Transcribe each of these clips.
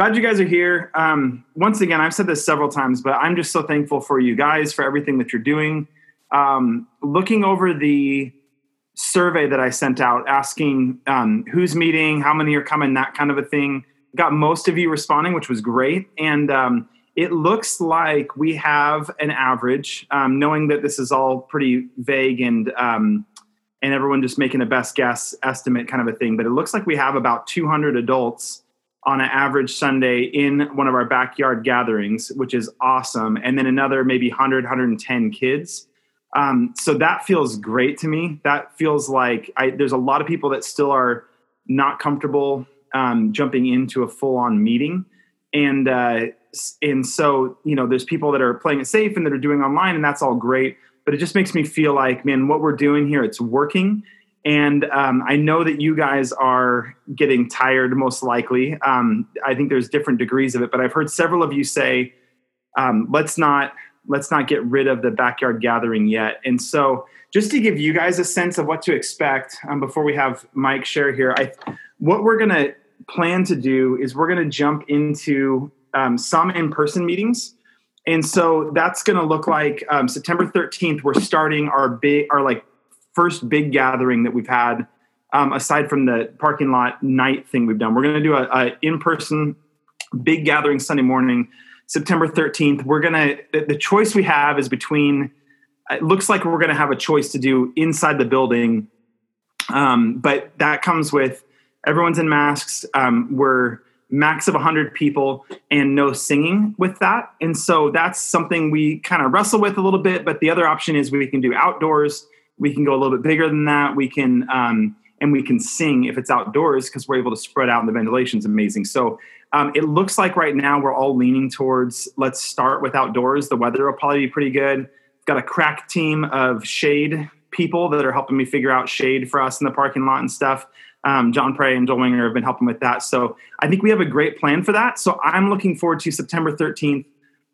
Glad you guys are here. Once again, I've said this several times, but I'm just so thankful for you guys, for everything that you're doing. Looking over the survey that I sent out, asking who's meeting, how many are coming, that kind of a thing. Got most of you responding, which was great. And it looks like we have an average, knowing that this is all pretty vague and everyone just making a best guess estimate kind of a thing. But it looks like we have about 200 adults on an average Sunday in one of our backyard gatherings, which is awesome. And then another maybe 100, 110 kids. So that feels great to me. That feels like there's a lot of people that still are not comfortable jumping into a full-on meeting. And so, you know, there's people that are playing it safe and that are doing online, and that's all great. But it just makes me feel like, man, what we're doing here, it's working. And I know that you guys are getting tired, most likely. I think there's different degrees of it, but I've heard several of you say, let's not get rid of the backyard gathering yet. And so just to give you guys a sense of what to expect, before we have Mike share here, what we're going to plan to do is we're going to jump into some in-person meetings. And so that's going to look like September 13th, we're starting our first big gathering that we've had, aside from the parking lot night thing we've done. We're going to do a in-person big gathering Sunday morning, September 13th. We're going to, the choice we have is between, it looks like we're going to have a choice to do inside the building. But that comes with everyone's in masks. We're max of 100 people and no singing with that. And so that's something we kind of wrestle with a little bit, but the other option is we can do outdoors. We can go a little bit bigger than that. We can, and we can sing if it's outdoors because we're able to spread out and the ventilation's amazing. So it looks like right now we're all leaning towards, let's start with outdoors. The weather will probably be pretty good. Got a crack team of shade people that are helping me figure out shade for us in the parking lot and stuff. John Prey and Joel Winger have been helping with that. So I think we have a great plan for that. So I'm looking forward to September 13th.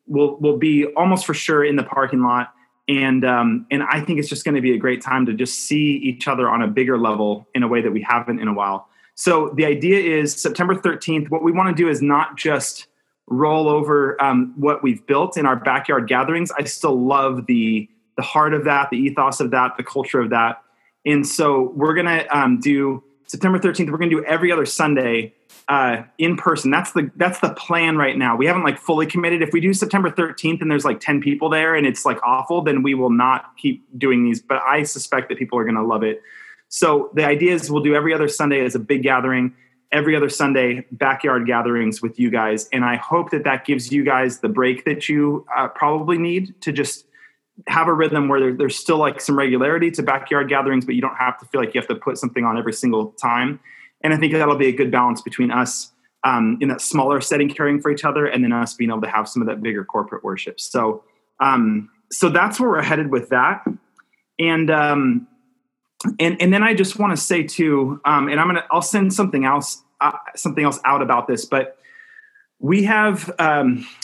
We'll be almost for sure in the parking lot. And I think it's just going to be a great time to just see each other on a bigger level in a way that we haven't in a while. So the idea is September 13th, what we want to do is not just roll over what we've built in our backyard gatherings. I still love the heart of that, the ethos of that, the culture of that. And so we're going to do September 13th. We're going to do every other Sunday in person. That's the plan right now. We haven't fully committed. If we do September 13th and there's 10 people there and it's awful, then we will not keep doing these, but I suspect that people are going to love it. So the idea is we'll do every other Sunday as a big gathering, every other Sunday backyard gatherings with you guys. And I hope that gives you guys the break that you probably need to just have a rhythm where there's still some regularity to backyard gatherings, but you don't have to feel like you have to put something on every single time. And I think that'll be a good balance between us in that smaller setting, caring for each other, and then us being able to have some of that bigger corporate worship. So, so that's where we're headed with that. And then I just want to say too, and I'll send something else out about this, but we have,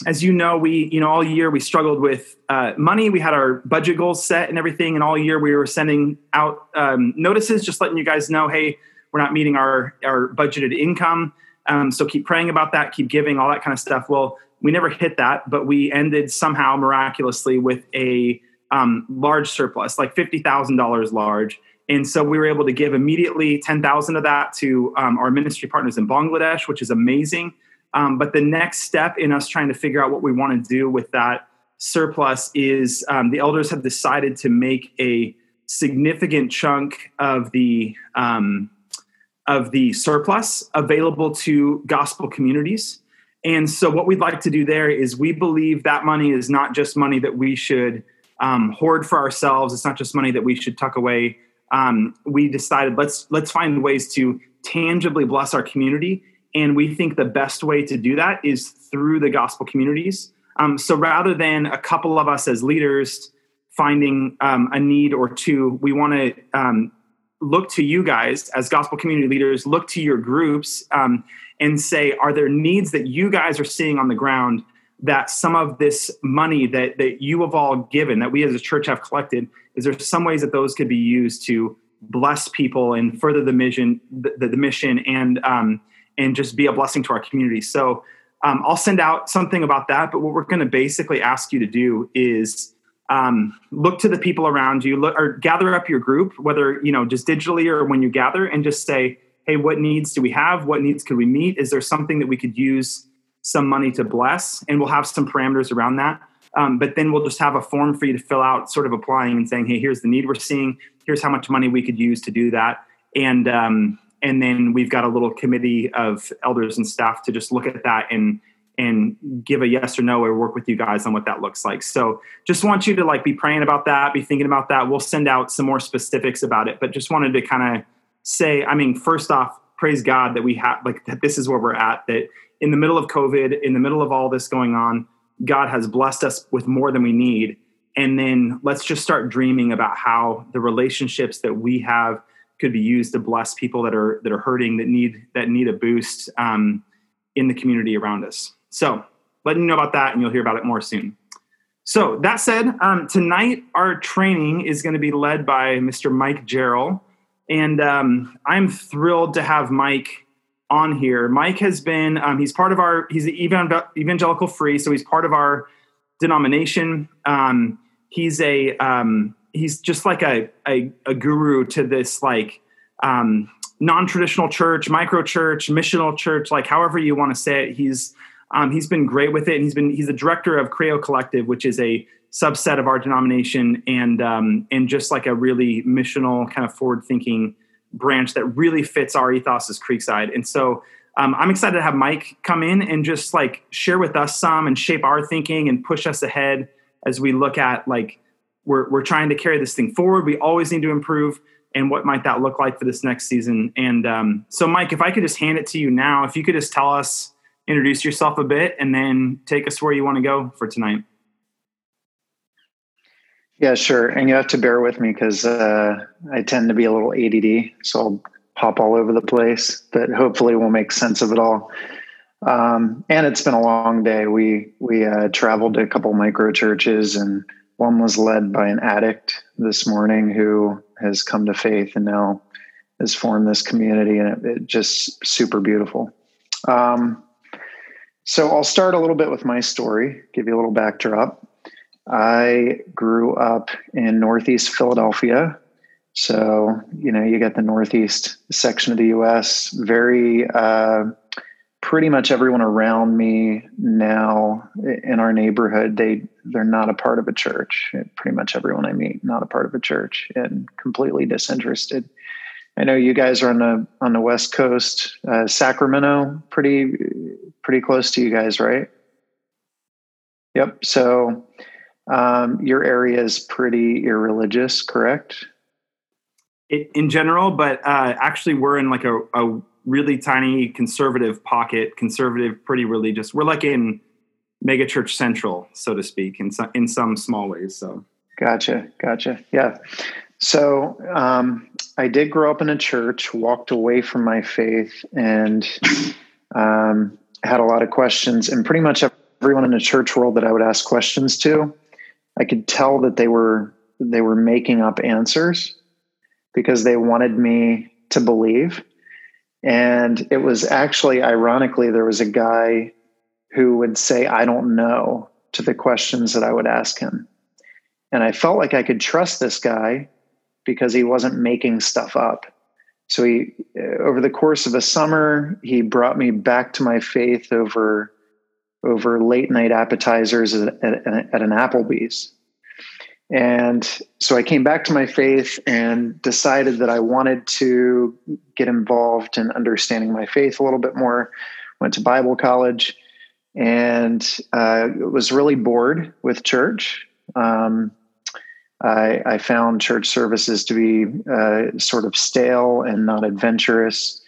as you know, all year we struggled with money. We had our budget goals set and everything. And all year we were sending out notices, just letting you guys know, hey, we're not meeting our budgeted income. So keep praying about that, keep giving, all that kind of stuff. Well, we never hit that, but we ended somehow miraculously with a large surplus, $50,000 large. And so we were able to give immediately $10,000 of that to our ministry partners in Bangladesh, which is amazing. But the next step in us trying to figure out what we want to do with that surplus is the elders have decided to make a significant chunk of the surplus available to gospel communities. And so what we'd like to do there is we believe that money is not just money that we should hoard for ourselves. It's not just money that we should tuck away. We decided let's find ways to tangibly bless our community. And we think the best way to do that is through the gospel communities. So rather than a couple of us as leaders finding a need or two, we want to look to you guys as gospel community leaders, look to your groups and say, are there needs that you guys are seeing on the ground that some of this money that you have all given, that we as a church have collected, is there some ways that those could be used to bless people and further the mission and just be a blessing to our community? So I'll send out something about that, but what we're going to basically ask you to do is look to the people around you, or gather up your group, whether, you know, just digitally or when you gather, and just say, hey, what needs do we have? What needs could we meet? Is there something that we could use some money to bless? And we'll have some parameters around that. But then we'll just have a form for you to fill out, sort of applying and saying, hey, here's the need we're seeing. Here's how much money we could use to do that. And then we've got a little committee of elders and staff to just look at that and give a yes or no, or work with you guys on what that looks like. So just want you to like be praying about that, be thinking about that. We'll send out some more specifics about it, but just wanted to kind of say, I mean, first off, praise God that we have, like, that this is where we're at, that in the middle of COVID, in the middle of all this going on, God has blessed us with more than we need. And then let's just start dreaming about how the relationships that we have could be used to bless people that are hurting, that need a boost in the community around us. So letting you know about that, and you'll hear about it more soon. So that said, tonight our training is going to be led by Mr. Mike Jarrell. And I'm thrilled to have Mike on here. Mike has been, he's evangelical free. So he's part of our denomination. He's just like a guru to this, like, non-traditional church, micro church, missional church, like however you want to say it. He's been great with it. And he's the director of Creo Collective, which is a subset of our denomination, and just like a really missional kind of forward thinking branch that really fits our ethos as Creekside. And so I'm excited to have Mike come in and just like share with us some and shape our thinking and push us ahead as we look at, like, we're trying to carry this thing forward. We always need to improve. And what might that look like for this next season? And so Mike, if I could just hand it to you now, if you could just tell us, introduce yourself a bit, and then take us where you want to go for tonight. Yeah, sure. And you have to bear with me because I tend to be a little ADD, so I'll pop all over the place, but hopefully we'll make sense of it all. And it's been a long day. We traveled to a couple micro churches, and one was led by an addict this morning who has come to faith and now has formed this community, and it just super beautiful. So I'll start a little bit with my story, give you a little backdrop. I grew up in Northeast Philadelphia. So, you know, you got the Northeast section of the U.S. Very, pretty much everyone around me now in our neighborhood, they're not a part of a church. Pretty much everyone I meet, not a part of a church, and completely disinterested. I know you guys are on the West Coast, Sacramento, pretty close to you guys, right? Yep. So, your area is pretty irreligious, correct? In general, but actually we're in like a really tiny conservative pocket, pretty religious. We're like in megachurch central, so to speak, in some small ways. So gotcha. Yeah. So I did grow up in a church, walked away from my faith, and had a lot of questions. And pretty much everyone in the church world that I would ask questions to, I could tell that they were making up answers because they wanted me to believe. And it was actually, ironically, there was a guy who would say, I don't know, to the questions that I would ask him. And I felt like I could trust this guy because he wasn't making stuff up. So he, over the course of a summer, he brought me back to my faith over late night appetizers at an Applebee's. And so I came back to my faith and decided that I wanted to get involved in understanding my faith a little bit more. Went to Bible college and was really bored with church. I found church services to be sort of stale and not adventurous.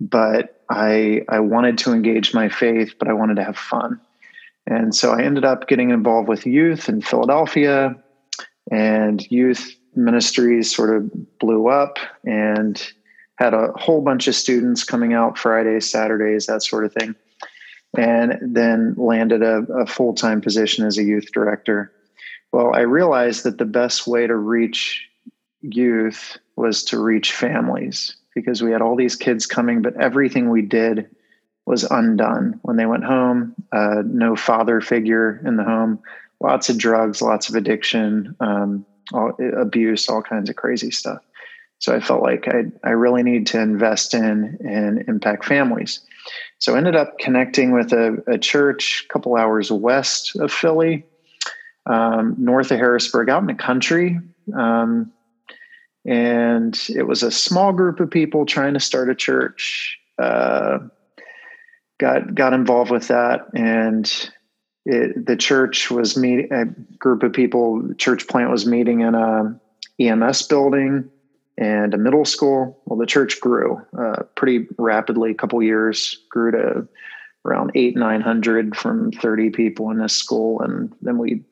But I wanted to engage my faith, but I wanted to have fun. And so I ended up getting involved with youth in Philadelphia, and youth ministries sort of blew up and had a whole bunch of students coming out Fridays, Saturdays, that sort of thing. And then landed a full-time position as a youth director. Well, I realized that the best way to reach youth was to reach families, because we had all these kids coming, but everything we did was undone when they went home. No father figure in the home, lots of drugs, lots of addiction, abuse, all kinds of crazy stuff. So I felt like I really need to invest in and impact families. So I ended up connecting with a church a couple hours west of Philly, north of Harrisburg, out in the country. And it was a small group of people trying to start a church. Got involved with that, and the church was meeting a group of people. The church plant was meeting in a EMS building and a middle school. Well, the church grew pretty rapidly. A couple years grew to around 800-900 from 30 people in this school, and then we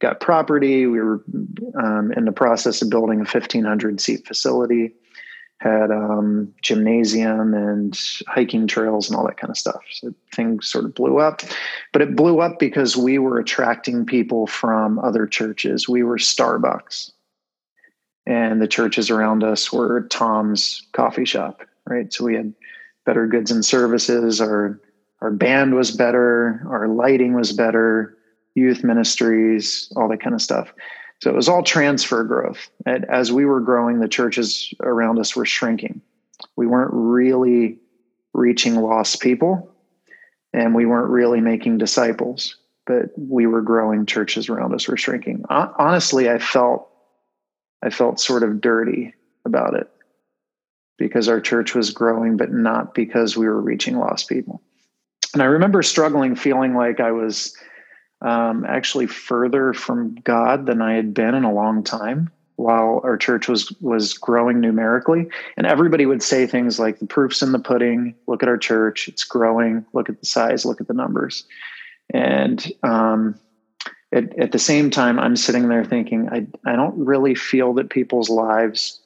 got property. We were in the process of building a 1,500 seat facility. Had gymnasium and hiking trails and all that kind of stuff. So things sort of blew up, but it blew up because we were attracting people from other churches. We were Starbucks, and the churches around us were Tom's coffee shop, right? So we had better goods and services. Our band was better. Our lighting was better. Youth ministries, all that kind of stuff. So it was all transfer growth. And as we were growing, the churches around us were shrinking. We weren't really reaching lost people, and we weren't really making disciples, but we were growing, churches around us were shrinking. Honestly, I felt sort of dirty about it because our church was growing, but not because we were reaching lost people. And I remember struggling, feeling like I was actually further from God than I had been in a long time, while our church was growing numerically. And everybody would say things like, the proof's in the pudding, look at our church, it's growing, look at the size, look at the numbers. And at the same time, I'm sitting there thinking, I don't really feel that people's lives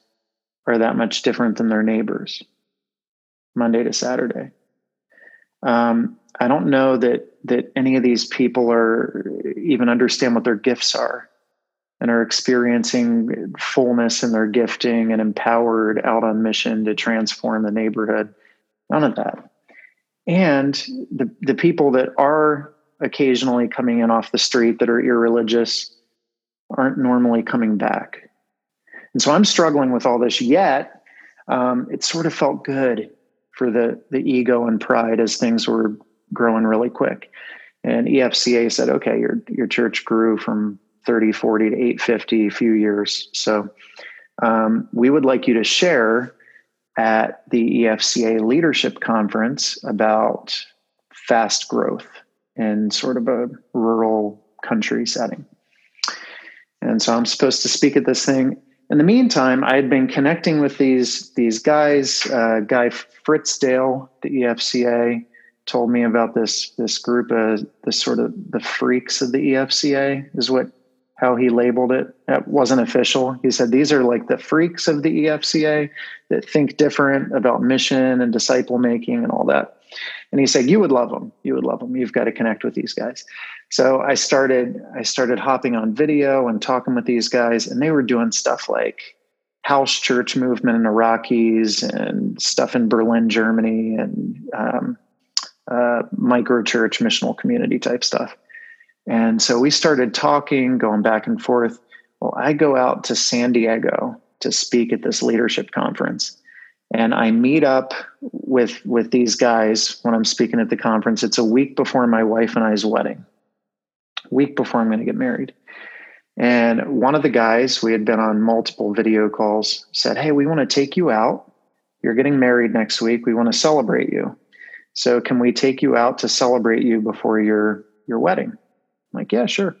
are that much different than their neighbors, Monday to Saturday. I don't know that any of these people even understand what their gifts are and are experiencing fullness in their gifting and empowered out on mission to transform the neighborhood. None of that. And the people that are occasionally coming in off the street that are irreligious aren't normally coming back. And so I'm struggling with all this, yet it sort of felt good for the ego and pride as things were growing really quick. And EFCA said, okay, your church grew from 30, 40 to 850 a few years. So we would like you to share at the EFCA leadership conference about fast growth in sort of a rural country setting. And so I'm supposed to speak at this thing. In the meantime, I had been connecting with these guys. Guy Fritzdale, the EFCA, told me about this group, this sort of the freaks of the EFCA is how he labeled it. That wasn't official. He said, these are like the freaks of the EFCA that think different about mission and disciple making and all that. And he said, you would love them. You would love them. You've got to connect with these guys. So I started hopping on video and talking with these guys, and they were doing stuff like house church movement in the Rockies and stuff in Berlin, Germany, and micro church, missional community type stuff. And so we started talking, going back and forth. Well, I go out to San Diego to speak at this leadership conference, and I meet up with these guys when I'm speaking at the conference. It's a week before my wife and I's wedding, a week before I'm going to get married. And one of the guys, we had been on multiple video calls, said, hey, we want to take you out. You're getting married next week. We want to celebrate you. So can we take you out to celebrate you before your wedding? I'm like, yeah, sure.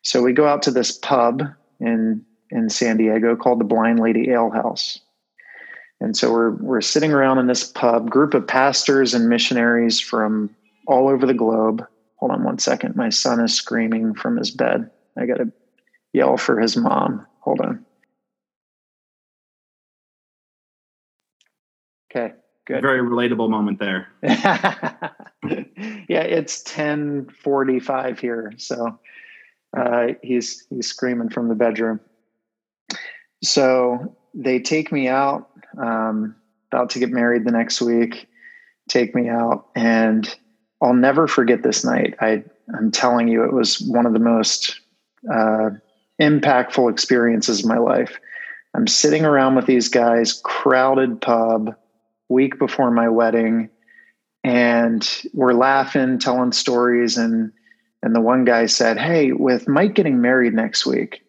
So we go out to this pub in San Diego called the Blind Lady Ale House. And so we're sitting around in this pub, group of pastors and missionaries from all over the globe. Hold on one second. My son is screaming from his bed. I got to yell for his mom. Hold on. Okay, good. Very relatable moment there. Yeah, it's 10:45 here. So he's screaming from the bedroom. So they take me out. About to get married the next week. take me out. And I'll never forget this night. I'm telling you, it was one of the most impactful experiences of my life. I'm sitting around with these guys, crowded pub, week before my wedding, and we're laughing, telling stories. And the one guy said, "Hey, with Mike getting married next week,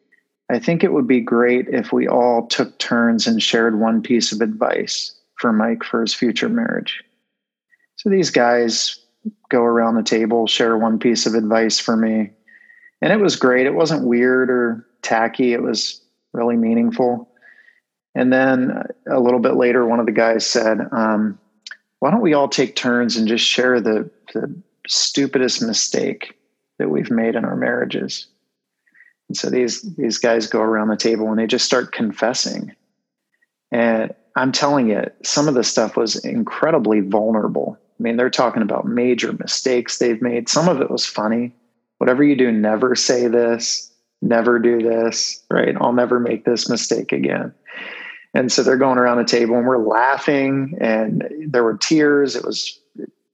I think it would be great if we all took turns and shared one piece of advice for Mike for his future marriage." So these guys go around the table, share one piece of advice for me. And it was great. It wasn't weird or tacky. It was really meaningful. And then a little bit later, one of the guys said, "Why don't we all take turns and just share the stupidest mistake that we've made in our marriages?" And so these guys go around the table and they just start confessing. And I'm telling you, some of the stuff was incredibly vulnerable. I mean, they're talking about major mistakes they've made. Some of it was funny. Whatever you do, never say this, never do this, right? I'll never make this mistake again. And so they're going around the table and we're laughing and there were tears. It was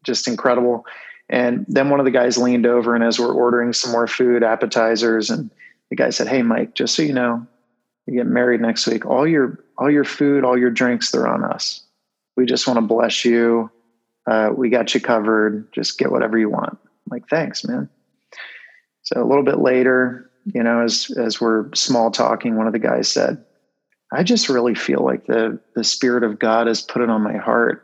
just incredible. And then one of the guys leaned over, and as we're ordering some more food, appetizers, and the guy said, "Hey, Mike, just so you know, you get married next week. All your food, all your drinks, they're on us. We just want to bless you. We got you covered. Just get whatever you want." I'm like, "Thanks, man." So a little bit later, you know, as we're small talking, one of the guys said, "I just really feel like the Spirit of God has put it on my heart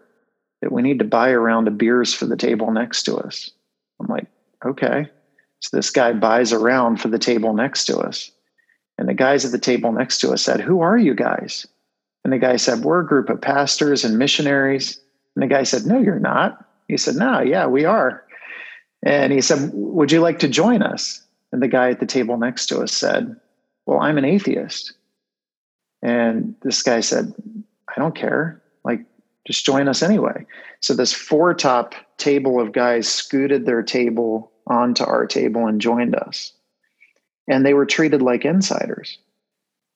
that we need to buy a round of beers for the table next to us." I'm like, "Okay." So this guy buys a round for the table next to us. And the guys at the table next to us said, "Who are you guys?" And the guy said, "We're a group of pastors and missionaries." And the guy said, "No, you're not." He said, "No, yeah, we are." And he said, "Would you like to join us?" And the guy at the table next to us said, "Well, I'm an atheist." And this guy said, "I don't care. Like, just join us anyway." So this four-top table of guys scooted their table onto our table and joined us. And they were treated like insiders.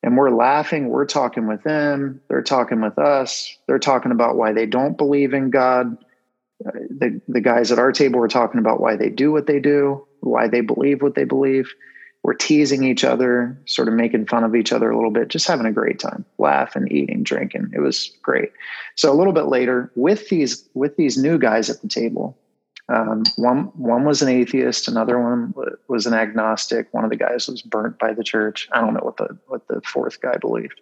And we're laughing. We're talking with them. They're talking with us. They're talking about why they don't believe in God. The guys at our table were talking about why they do what they do, why they believe what they believe. We're teasing each other, sort of making fun of each other a little bit, just having a great time, laughing, eating, drinking. It was great. So a little bit later, with these new guys at the table, one was an atheist, another one was an agnostic. One of the guys was burnt by the church. I don't know what the fourth guy believed.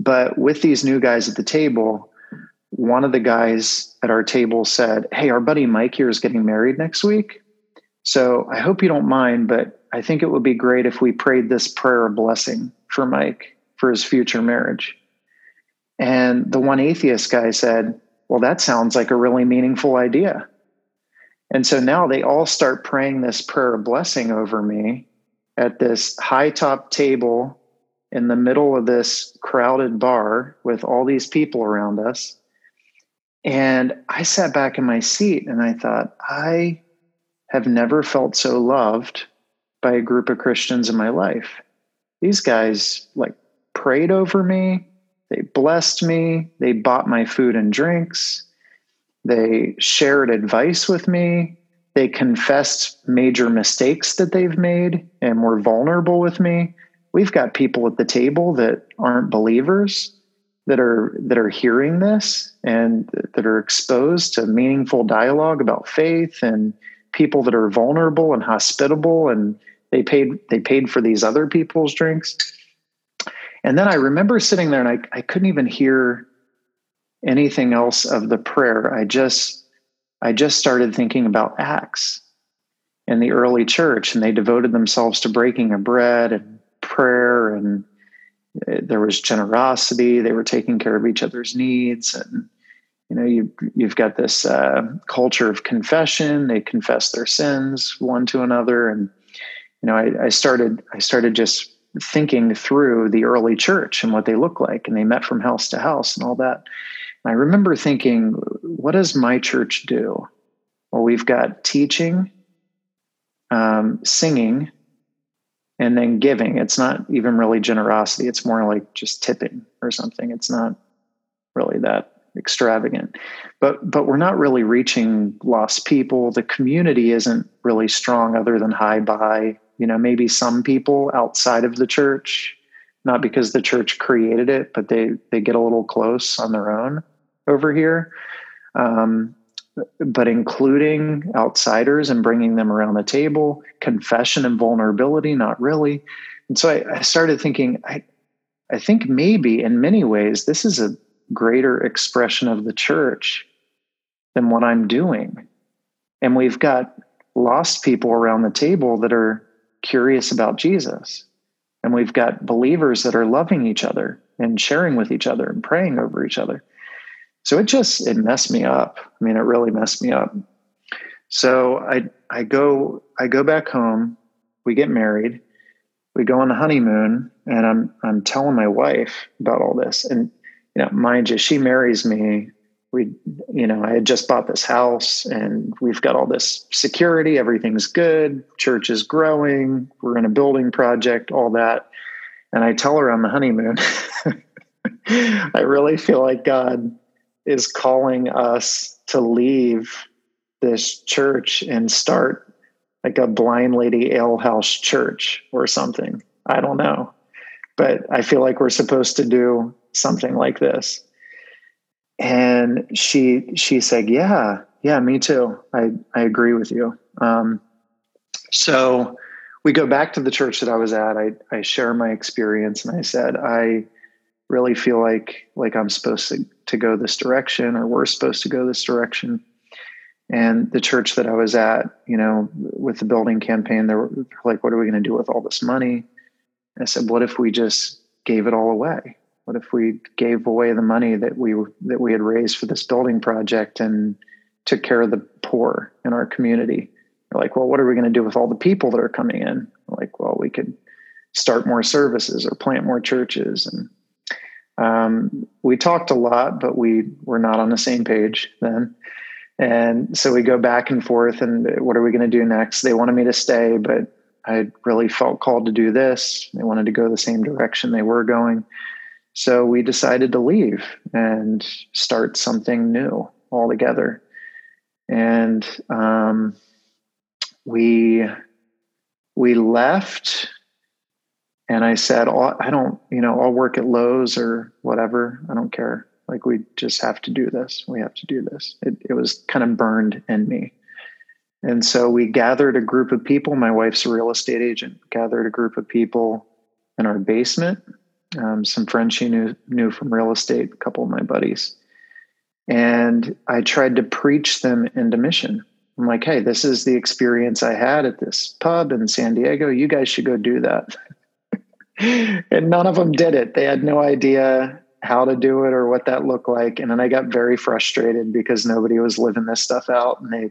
But with these new guys at the table, one of the guys at our table said, "Hey, our buddy Mike here is getting married next week. So I hope you don't mind, but I think it would be great if we prayed this prayer of blessing for Mike for his future marriage." And the one atheist guy said, "Well, that sounds like a really meaningful idea." And so now they all start praying this prayer of blessing over me at this high top table in the middle of this crowded bar with all these people around us. And I sat back in my seat and I thought, I have never felt so loved by a group of Christians in my life. These guys like prayed over me. They blessed me. They bought my food and drinks. They shared advice with me. They confessed major mistakes that they've made and were vulnerable with me. We've got people at the table that aren't believers that are hearing this and that are exposed to meaningful dialogue about faith, and people that are vulnerable and hospitable, and they paid for these other people's drinks. And then I remember sitting there and I couldn't even hear anything else of the prayer. I just started thinking about Acts and the early church, and they devoted themselves to breaking of bread and prayer, and there was generosity. They were taking care of each other's needs. And, you know, you've got this culture of confession. They confess their sins one to another. And, you know, I started just thinking through the early church and what they looked like, and they met from house to house and all that. And I remember thinking, what does my church do? Well, we've got teaching, singing, and then giving. It's not even really generosity. It's more like just tipping or something. It's not really that extravagant, but we're not really reaching lost people. The community isn't really strong other than high by, you know, maybe some people outside of the church, not because the church created it, but they get a little close on their own over here. But including outsiders and bringing them around the table, confession and vulnerability, not really. And so I started thinking, I think maybe in many ways, this is a greater expression of the church than what I'm doing. And we've got lost people around the table that are curious about Jesus. And we've got believers that are loving each other and sharing with each other and praying over each other. So it messed me up. I mean, it really messed me up. So I go back home. We get married. We go on a honeymoon, and I'm telling my wife about all this. And, you know, mind you, she marries me. We, you know, I had just bought this house and we've got all this security. Everything's good. Church is growing. We're in a building project, all that. And I tell her on the honeymoon, I really feel like God is calling us to leave this church and start like a Blind Lady Ale House church or something. I don't know. But I feel like we're supposed to do something like this. And she said, yeah, me too. I agree with you. So we go back to the church that I was at. I share my experience, and I said, I really feel like I'm supposed to go this direction, or we're supposed to go this direction. And the church that I was at, you know, with the building campaign, they were like, what are we going to do with all this money? And I said, what if we just gave it all away? What if we gave away the money that we had raised for this building project and took care of the poor in our community? They're like, well, what are we going to do with all the people that are coming in? I'm like, well, we could start more services or plant more churches. And we talked a lot, but we were not on the same page then. And so we go back and forth, and what are we going to do next? They wanted me to stay, but I really felt called to do this. They wanted to go the same direction they were going. So we decided to leave and start something new altogether. And we left, and I said, I don't, you know, I'll work at Lowe's or whatever. I don't care. Like, we just have to do this. We have to do this. It was kind of burned in me. And so we gathered a group of people. My wife's a real estate agent, gathered a group of people in our basement. Some friends she knew from real estate, a couple of my buddies. And I tried to preach them into mission. I'm like, hey, this is the experience I had at this pub in San Diego. You guys should go do that. And none of them did it. They had no idea how to do it or what that looked like. And then I got very frustrated because nobody was living this stuff out, and they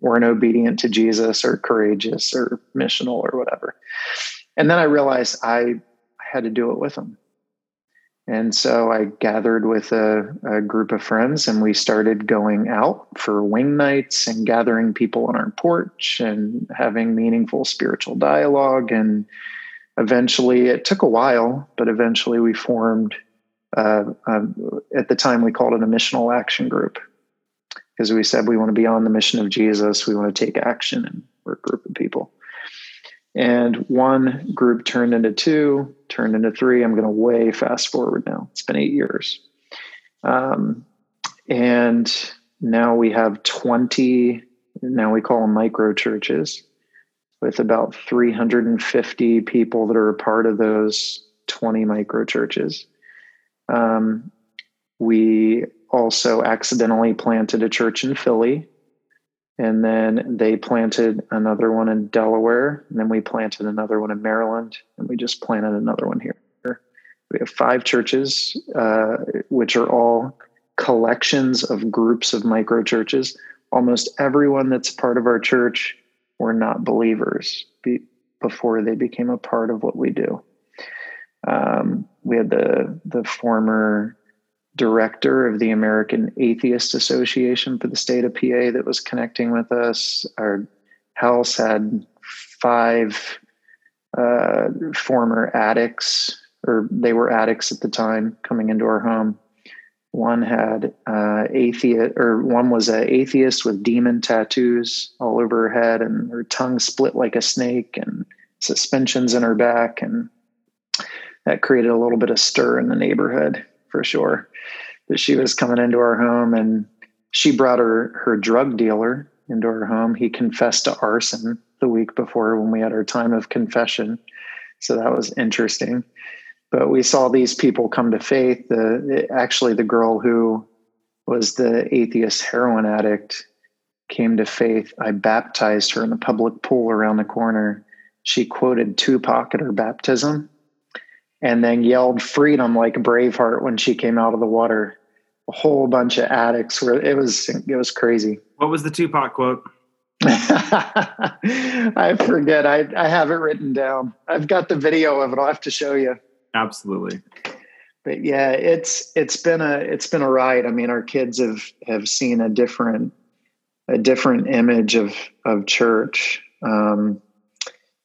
weren't obedient to Jesus or courageous or missional or whatever. And then I realized I had to do it with them. And so I gathered with a group of friends, and we started going out for wing nights and gathering people on our porch and having meaningful spiritual dialogue. And eventually, it took a while, but eventually we formed, at the time we called it a missional action group, because we said we want to be on the mission of Jesus. We want to take action, and we're a group of people. And one group turned into two, turned into three. I'm going to way fast forward now. It's been 8 years. And now we have 20, now we call them micro churches, with about 350 people that are a part of those 20 micro churches. We also accidentally planted a church in Philly. And then they planted another one in Delaware. And then we planted another one in Maryland. And we just planted another one here. We have 5 churches, which are all collections of groups of micro churches. Almost everyone that's part of our church were not believers before they became a part of what we do. We had the former director of the American Atheist Association for the state of PA that was connecting with us. Our house had 5 former addicts, or they were addicts at the time, coming into our home. One was an atheist with demon tattoos all over her head and her tongue split like a snake and suspensions in her back. And that created a little bit of stir in the neighborhood for sure. But she was coming into our home, and she brought her drug dealer into our home. He confessed to arson the week before when we had our time of confession. So that was interesting. But we saw these people come to faith. The girl who was the atheist heroin addict came to faith. I baptized her in the public pool around the corner. She quoted Tupac at her baptism and then yelled freedom like Braveheart when she came out of the water. A whole bunch of addicts were, it was crazy. What was the Tupac quote? I forget. I have it written down. I've got the video of it. I'll have to show you. Absolutely. But yeah, it's been a ride. I mean, our kids have seen a different image of church.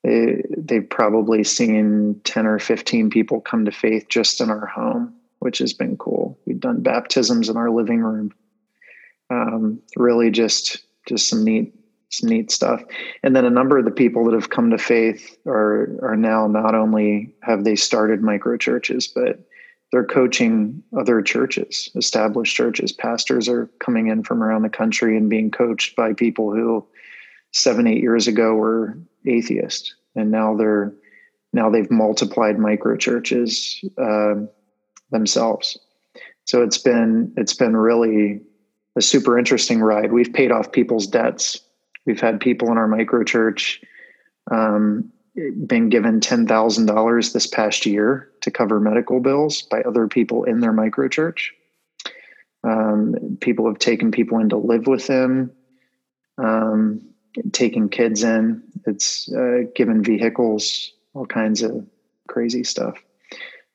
They've probably seen 10 or 15 people come to faith just in our home, which has been cool. We've done baptisms in our living room. Really just some neat stuff. And then a number of the people that have come to faith are now, not only have they started micro churches, but they're coaching other churches, established churches. Pastors are coming in from around the country and being coached by people who 7-8 years ago were atheist, and now they've multiplied micro churches themselves. So it's been really a super interesting ride. We've paid off people's debts. We've had people in our micro church been given $10,000 this past year to cover medical bills by other people in their micro church. People have taken people in to live with them, taking kids in. It's given vehicles, all kinds of crazy stuff.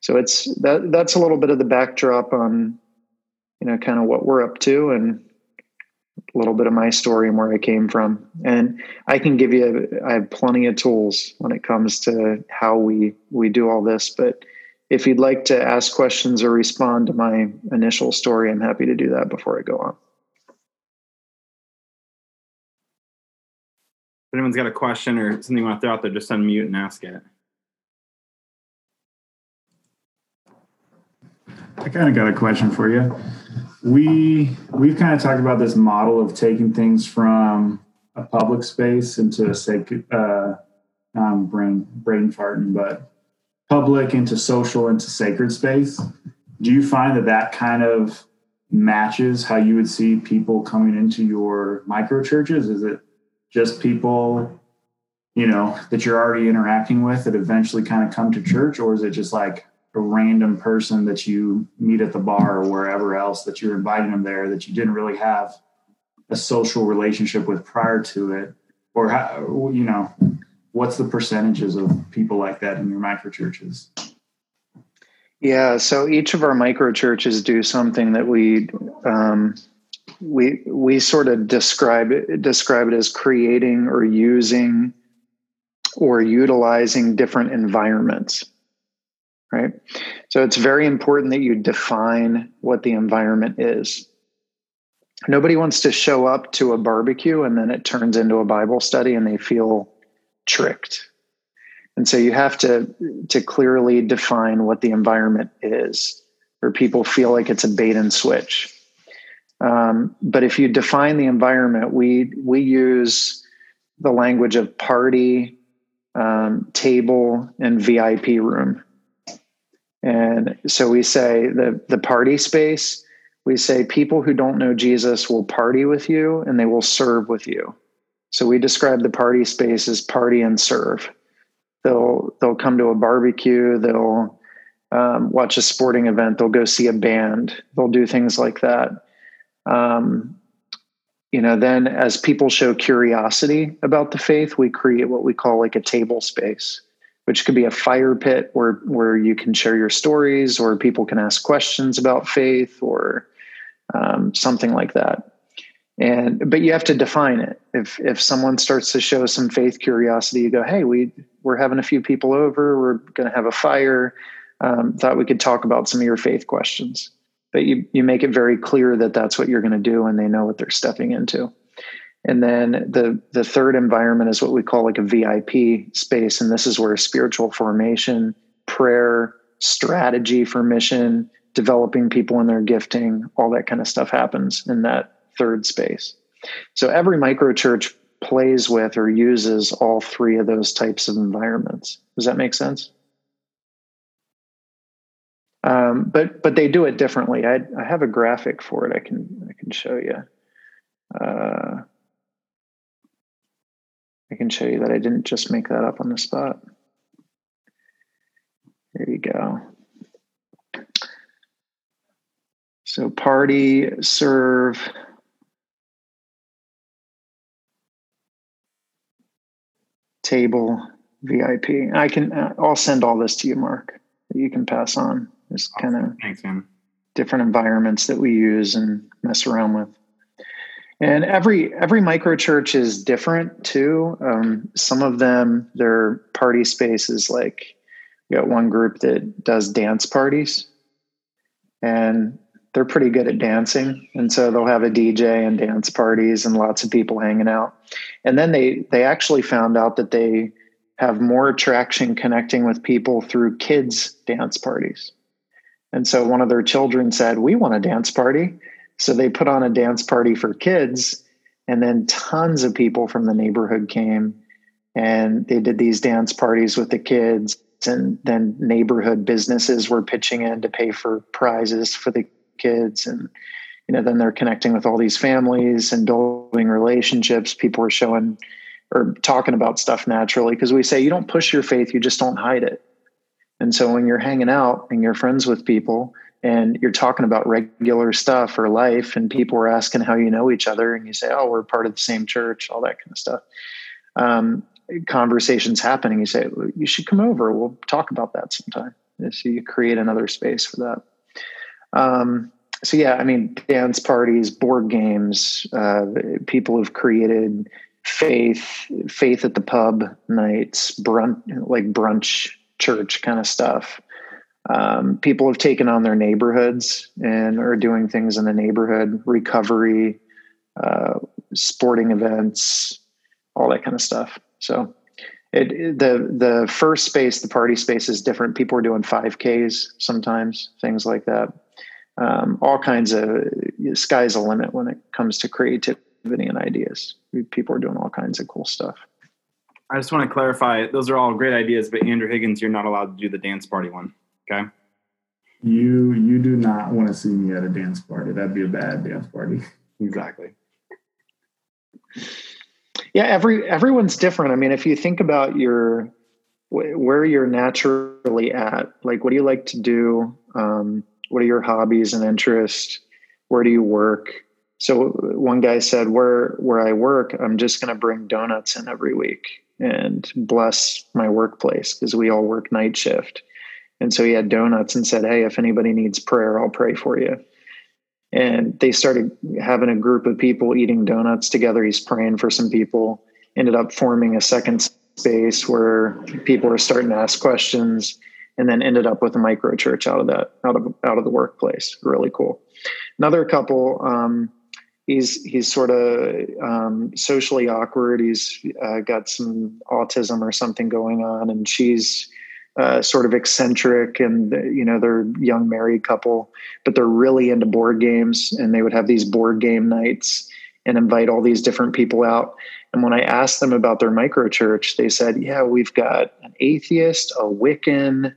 So that's a little bit of the backdrop on, kind of what we're up to, and a little bit of my story and where I came from. And I have plenty of tools when it comes to how we do all this. But if you'd like to ask questions or respond to my initial story, I'm happy to do that before I go on. If anyone's got a question or something you want to throw out there, just unmute and ask it. I kind of got a question for you. We've kind of talked about this model of taking things from a public space into a sacred, public into social, into sacred space. Do you find that kind of matches how you would see people coming into your micro churches? Is it just people, that you're already interacting with that eventually kind of come to church, or is it just like a random person that you meet at the bar or wherever else that you're inviting them there that you didn't really have a social relationship with prior to it? Or how, what's the percentages of people like that in your micro churches? Yeah. So each of our micro churches do something that we sort of describe it as creating or using or utilizing different environments. Right. So it's very important that you define what the environment is. Nobody wants to show up to a barbecue and then it turns into a Bible study and they feel tricked. And so you have to clearly define what the environment is, where people feel like it's a bait and switch. But if you define the environment, we use the language of party, table, and VIP room. And so we say the party space, we say people who don't know Jesus will party with you and they will serve with you. So we describe the party space as party and serve. They'll come to a barbecue, they'll watch a sporting event, they'll go see a band, they'll do things like that. Then as people show curiosity about the faith, we create what we call like a table space, which could be a fire pit where you can share your stories or people can ask questions about faith or something like that. But you have to define it. If someone starts to show some faith curiosity, you go, hey, we're having a few people over. We're going to have a fire. Thought we could talk about some of your faith questions. but you make it very clear that that's what you're going to do, and they know what they're stepping into. And then the third environment is what we call like a VIP space. And this is where spiritual formation, prayer, strategy for mission, developing people in their gifting, all that kind of stuff happens in that third space. So every microchurch plays with or uses all three of those types of environments. Does that make sense? But they do it differently. I have a graphic for it. I can show you. I can show you that I didn't just make that up on the spot. There you go. So party, serve. Table, VIP. I'll send all this to you, Mark, that you can pass on. There's kind of different environments that we use and mess around with. And every microchurch is different too. Some of them, their party space is like, we got one group that does dance parties, and they're pretty good at dancing. And so they'll have a DJ and dance parties and lots of people hanging out. And then they actually found out that they have more traction connecting with people through kids' dance parties. And so one of their children said, we want a dance party. So they put on a dance party for kids, and then tons of people from the neighborhood came, and they did these dance parties with the kids, and then neighborhood businesses were pitching in to pay for prizes for the kids. And then they're connecting with all these families and building relationships. People are showing or talking about stuff naturally, because we say you don't push your faith, you just don't hide it. And so when you're hanging out and you're friends with people and you're talking about regular stuff or life, and people are asking how you know each other, and you say, oh, we're part of the same church, all that kind of stuff, conversations happening, you say, well, you should come over, we'll talk about that sometime. And so you create another space for that. So yeah, I mean, dance parties, board games, people have created faith at the pub nights, brunch church kind of stuff. People have taken on their neighborhoods and are doing things in the neighborhood, recovery, sporting events, all that kind of stuff. So the first space, the party space, is different. People are doing 5Ks sometimes, things like that. All kinds of, sky's the limit when it comes to creativity and ideas. People are doing all kinds of cool stuff. I just want to clarify, those are all great ideas, but Andrew Higgins, you're not allowed to do the dance party one. Okay. You do not want to see me at a dance party. That'd be a bad dance party. Exactly. Yeah. Everyone's different. I mean, if you think about where you're naturally at, like, what do you like to do? What are your hobbies and interests? Where do you work? So one guy said, where I work, I'm just going to bring donuts in every week and bless my workplace, because we all work night shift. And so he had donuts and said, hey, if anybody needs prayer, I'll pray for you. And they started having a group of people eating donuts together. He's praying for some people, ended up forming a second space where people are starting to ask questions, and then ended up with a micro church out of the workplace. Really cool. Another couple, he's sort of socially awkward. He's got some autism or something going on, and she's sort of eccentric, and they're a young married couple, but they're really into board games, and they would have these board game nights and invite all these different people out. And when I asked them about their microchurch, they said, yeah, we've got an atheist, a Wiccan,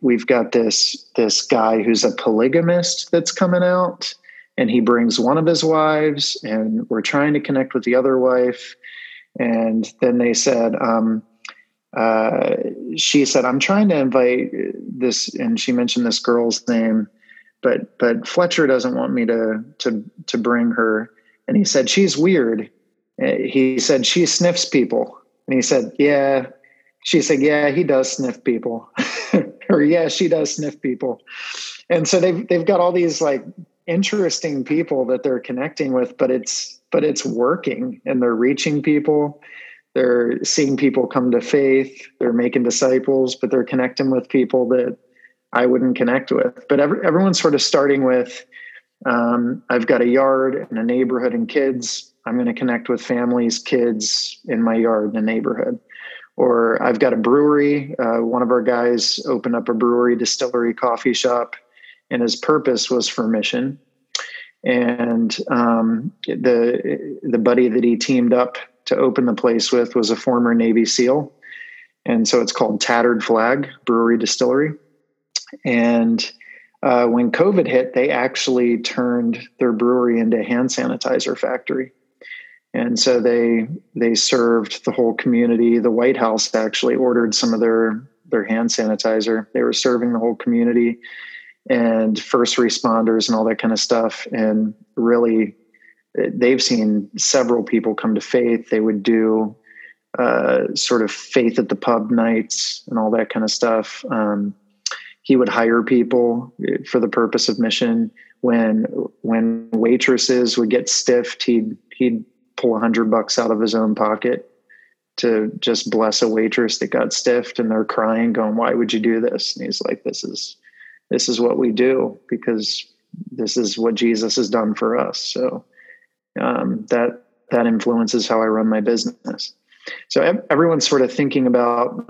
we've got this guy who's a polygamist that's coming out, and he brings one of his wives, and we're trying to connect with the other wife. And then they said, she said, I'm trying to invite this, and she mentioned this girl's name, but Fletcher doesn't want me to bring her. And he said, she's weird. He said, she sniffs people. And he said, yeah. She said, yeah, he does sniff people. Or yeah, she does sniff people. And so they've got all these like interesting people that they're connecting with, but it's working, and they're reaching people. They're seeing people come to faith. They're making disciples, but they're connecting with people that I wouldn't connect with. But everyone's sort of starting with, I've got a yard and a neighborhood and kids. I'm going to connect with families, kids in my yard and a neighborhood. Or I've got a brewery. One of our guys opened up a brewery, distillery, coffee shop, and his purpose was for mission. And the buddy that he teamed up to open the place with was a former Navy SEAL. And so it's called Tattered Flag Brewery Distillery. And when COVID hit, they actually turned their brewery into a hand sanitizer factory. And so they served the whole community. The White House actually ordered some of their hand sanitizer. They were serving the whole community and first responders and all that kind of stuff. And really, they've seen several people come to faith. They would do sort of faith at the pub nights and all that kind of stuff. He would hire people for the purpose of mission. When waitresses would get stiffed, he'd pull $100 out of his own pocket to just bless a waitress that got stiffed, and they're crying, going, "Why would you do this?" And he's like, "This is what we do because this is what Jesus has done for us." So that influences how I run my business. So everyone's sort of thinking about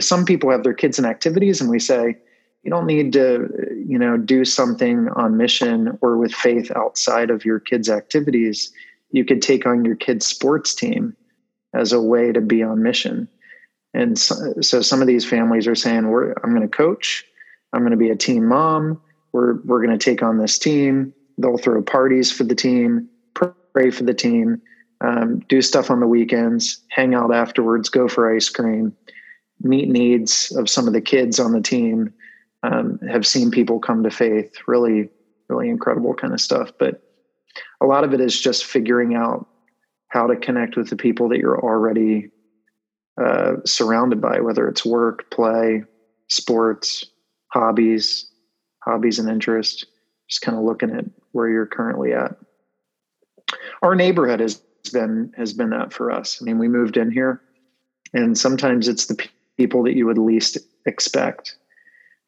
some people have their kids in activities, and we say, you don't need to, do something on mission or with faith outside of your kids' activities. You could take on your kids' sports team as a way to be on mission. And so some of these families are saying, I'm going to coach. I'm going to be a team mom. We're going to take on this team. They'll throw parties for the team, pray for the team, do stuff on the weekends, hang out afterwards, go for ice cream, meet needs of some of the kids on the team, have seen people come to faith. Really, really incredible kind of stuff. But a lot of it is just figuring out how to connect with the people that you're already surrounded by, whether it's work, play, sports, hobbies and interests, just kind of looking at where you're currently at. Our neighborhood has been that for us. I mean, we moved in here, and sometimes it's the people that you would least expect.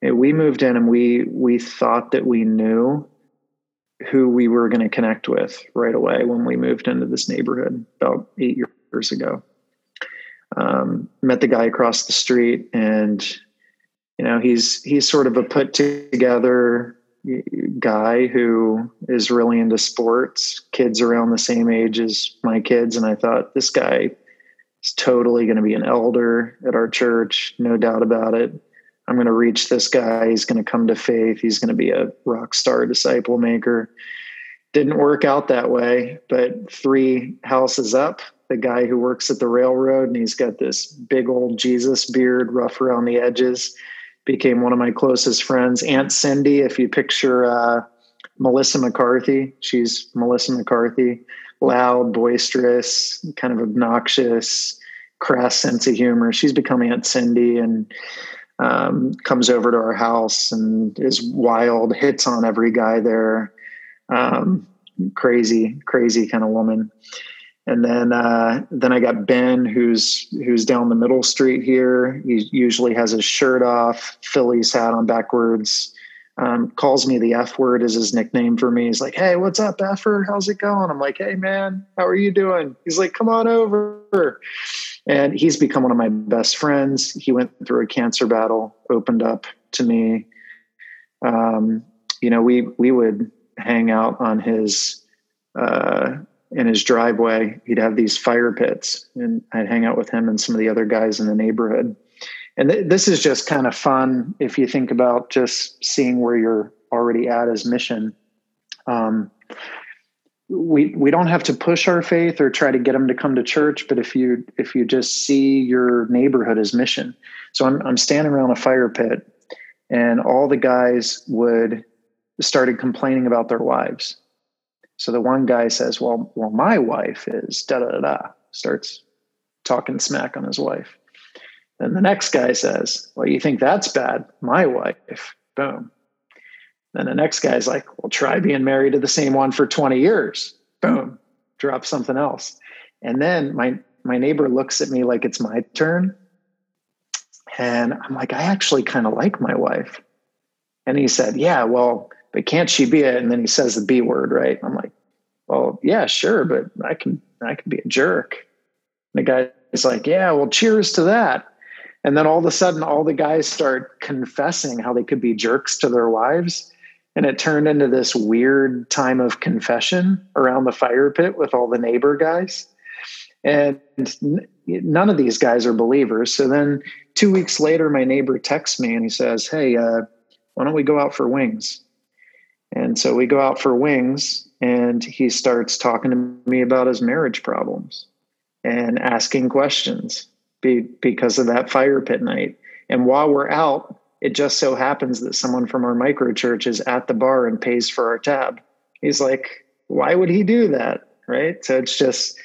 We moved in and we thought that we knew who we were going to connect with right away when we moved into this neighborhood about 8 years ago. Met the guy across the street, and he's sort of a put together guy who is really into sports. Kids around the same age as my kids, and I thought, this guy is totally going to be an elder at our church, no doubt about it. I'm going to reach this guy. He's going to come to faith. He's going to be a rock star disciple maker. Didn't work out that way, but 3 houses up, the guy who works at the railroad, and he's got this big old Jesus beard, rough around the edges, became one of my closest friends. Aunt Cindy, if you picture Melissa McCarthy, she's Melissa McCarthy, loud, boisterous, kind of obnoxious, crass sense of humor. She's become Aunt Cindy, and comes over to our house and is wild, hits on every guy there. Crazy kind of woman. And then I got Ben, who's down the middle street here. He usually has his shirt off, Phillies hat on backwards, calls me the F word as his nickname for me. He's like, "Hey, what's up, Effer? How's it going?" I'm like, "Hey man, how are you doing?" He's like, "Come on over." And he's become one of my best friends. He went through a cancer battle, opened up to me. We would hang out on in his driveway. He'd have these fire pits, and I'd hang out with him and some of the other guys in the neighborhood. And this is just kind of fun if you think about just seeing where you're already at as mission. We don't have to push our faith or try to get them to come to church, but if you just see your neighborhood as mission. So I'm standing around a fire pit, and all the guys started complaining about their wives. So the one guy says, well, my wife is da da da. Starts talking smack on his wife. Then the next guy says, well, you think that's bad? My wife. Boom. Then the next guy's like, well, try being married to the same one for 20 years. Boom, drop something else. And then my neighbor looks at me like it's my turn. And I'm like, I actually kind of like my wife. And he said, yeah, well, but can't she be it? And then he says the B word, right? I'm like, well, yeah, sure, but I can be a jerk. And the guy is like, yeah, well, cheers to that. And then all of a sudden, all the guys start confessing how they could be jerks to their wives. And it turned into this weird time of confession around the fire pit with all the neighbor guys. And none of these guys are believers. So then 2 weeks later, my neighbor texts me and he says, hey, why don't we go out for wings? And so we go out for wings, and he starts talking to me about his marriage problems and asking questions because of that fire pit night. And while we're out, it just so happens that someone from our micro church is at the bar and pays for our tab. He's like, why would he do that? Right. So it's just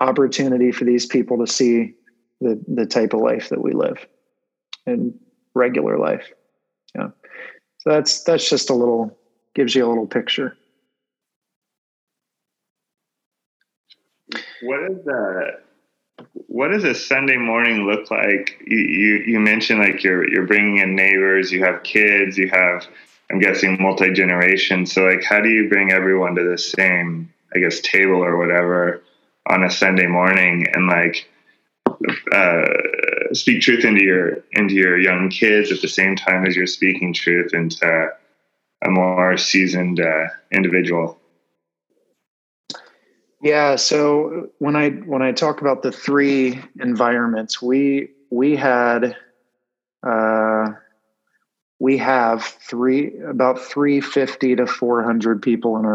opportunity for these people to see the type of life that we live in regular life. Yeah. So that's just a little, gives you a little picture. What does a Sunday morning look like? You mentioned like you're bringing in neighbors, you have kids, you have, I'm guessing, multi-generation. So like, how do you bring everyone to the same, I guess, table or whatever on a Sunday morning and like speak truth into your young kids at the same time as you're speaking truth into a more seasoned individual? Yeah. So when I talk about the three environments, we have about 350 to 400 people in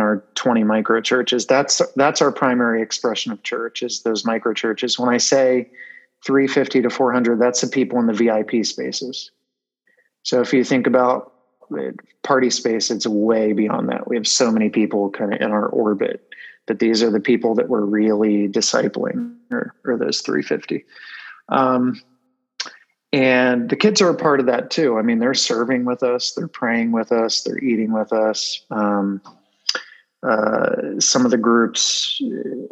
our 20 micro churches. That's our primary expression of church, is those micro churches. When I say 350 to 400, that's the people in the VIP spaces. So if you think about party space, it's way beyond that. We have so many people kind of in our orbit, but these are the people that we're really discipling, or those 350. And the kids are a part of that too. I mean, they're serving with us, they're praying with us, they're eating with us. Some of the groups,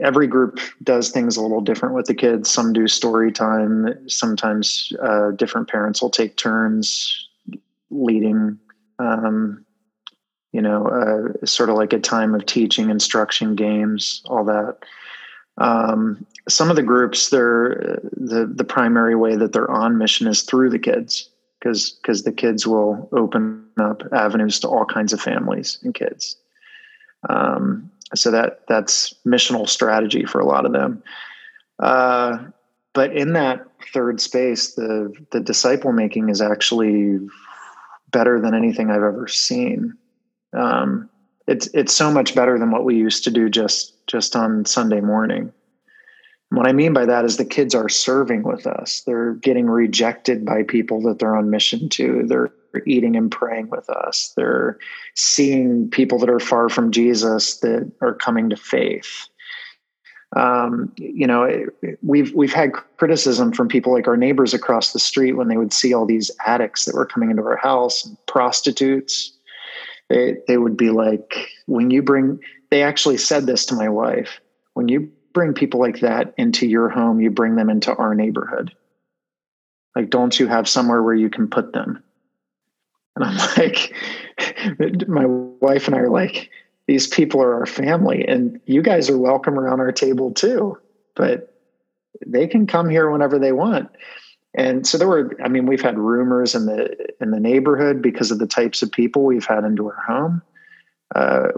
every group does things a little different with the kids. Some do story time. Sometimes different parents will take turns leading, sort of like a time of teaching, instruction, games, all that. Some of the groups, they're the primary way that they're on mission is through the kids, because the kids will open up avenues to all kinds of families and kids. So that's missional strategy for a lot of them. But in that third space, the disciple making is actually better than anything I've ever seen. It's so much better than what we used to do just on Sunday morning. And what I mean by that is the kids are serving with us. They're getting rejected by people that they're on mission to. They're eating and praying with us. They're seeing people that are far from Jesus that are coming to faith. We've had criticism from people like our neighbors across the street when they would see all these addicts that were coming into our house, and prostitutes. They would be like, they actually said this to my wife, when you bring people like that into your home, you bring them into our neighborhood. Like, don't you have somewhere where you can put them? And I'm like, my wife and I are like, these people are our family, and you guys are welcome around our table too, but they can come here whenever they want. And so we've had rumors in the neighborhood because of the types of people we've had into our home.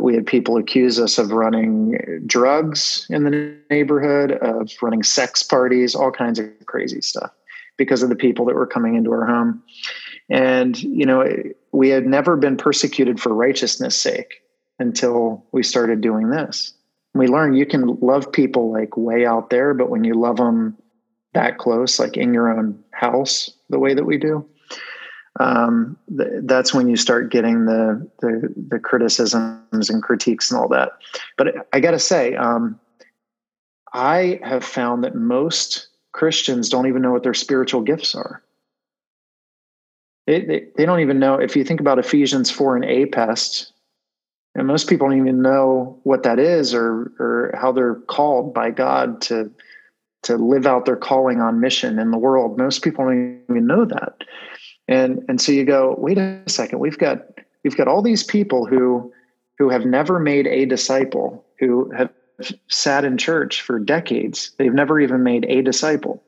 We had people accuse us of running drugs in the neighborhood, of running sex parties, all kinds of crazy stuff because of the people that were coming into our home. And, we had never been persecuted for righteousness' sake until we started doing this. We learned you can love people like way out there, but when you love them that close, like in your own house, the way that we do, that's when you start getting the criticisms and critiques and all that. But I got to say, I have found that most Christians don't even know what their spiritual gifts are. They don't even know. If you think about Ephesians 4 and APEST, and most people don't even know what that is or how they're called by God to to live out their calling on mission in the world. Most people don't even know that. And so you go, wait a second, we've got all these people who have never made a disciple, who have sat in church for decades. They've never even made a disciple.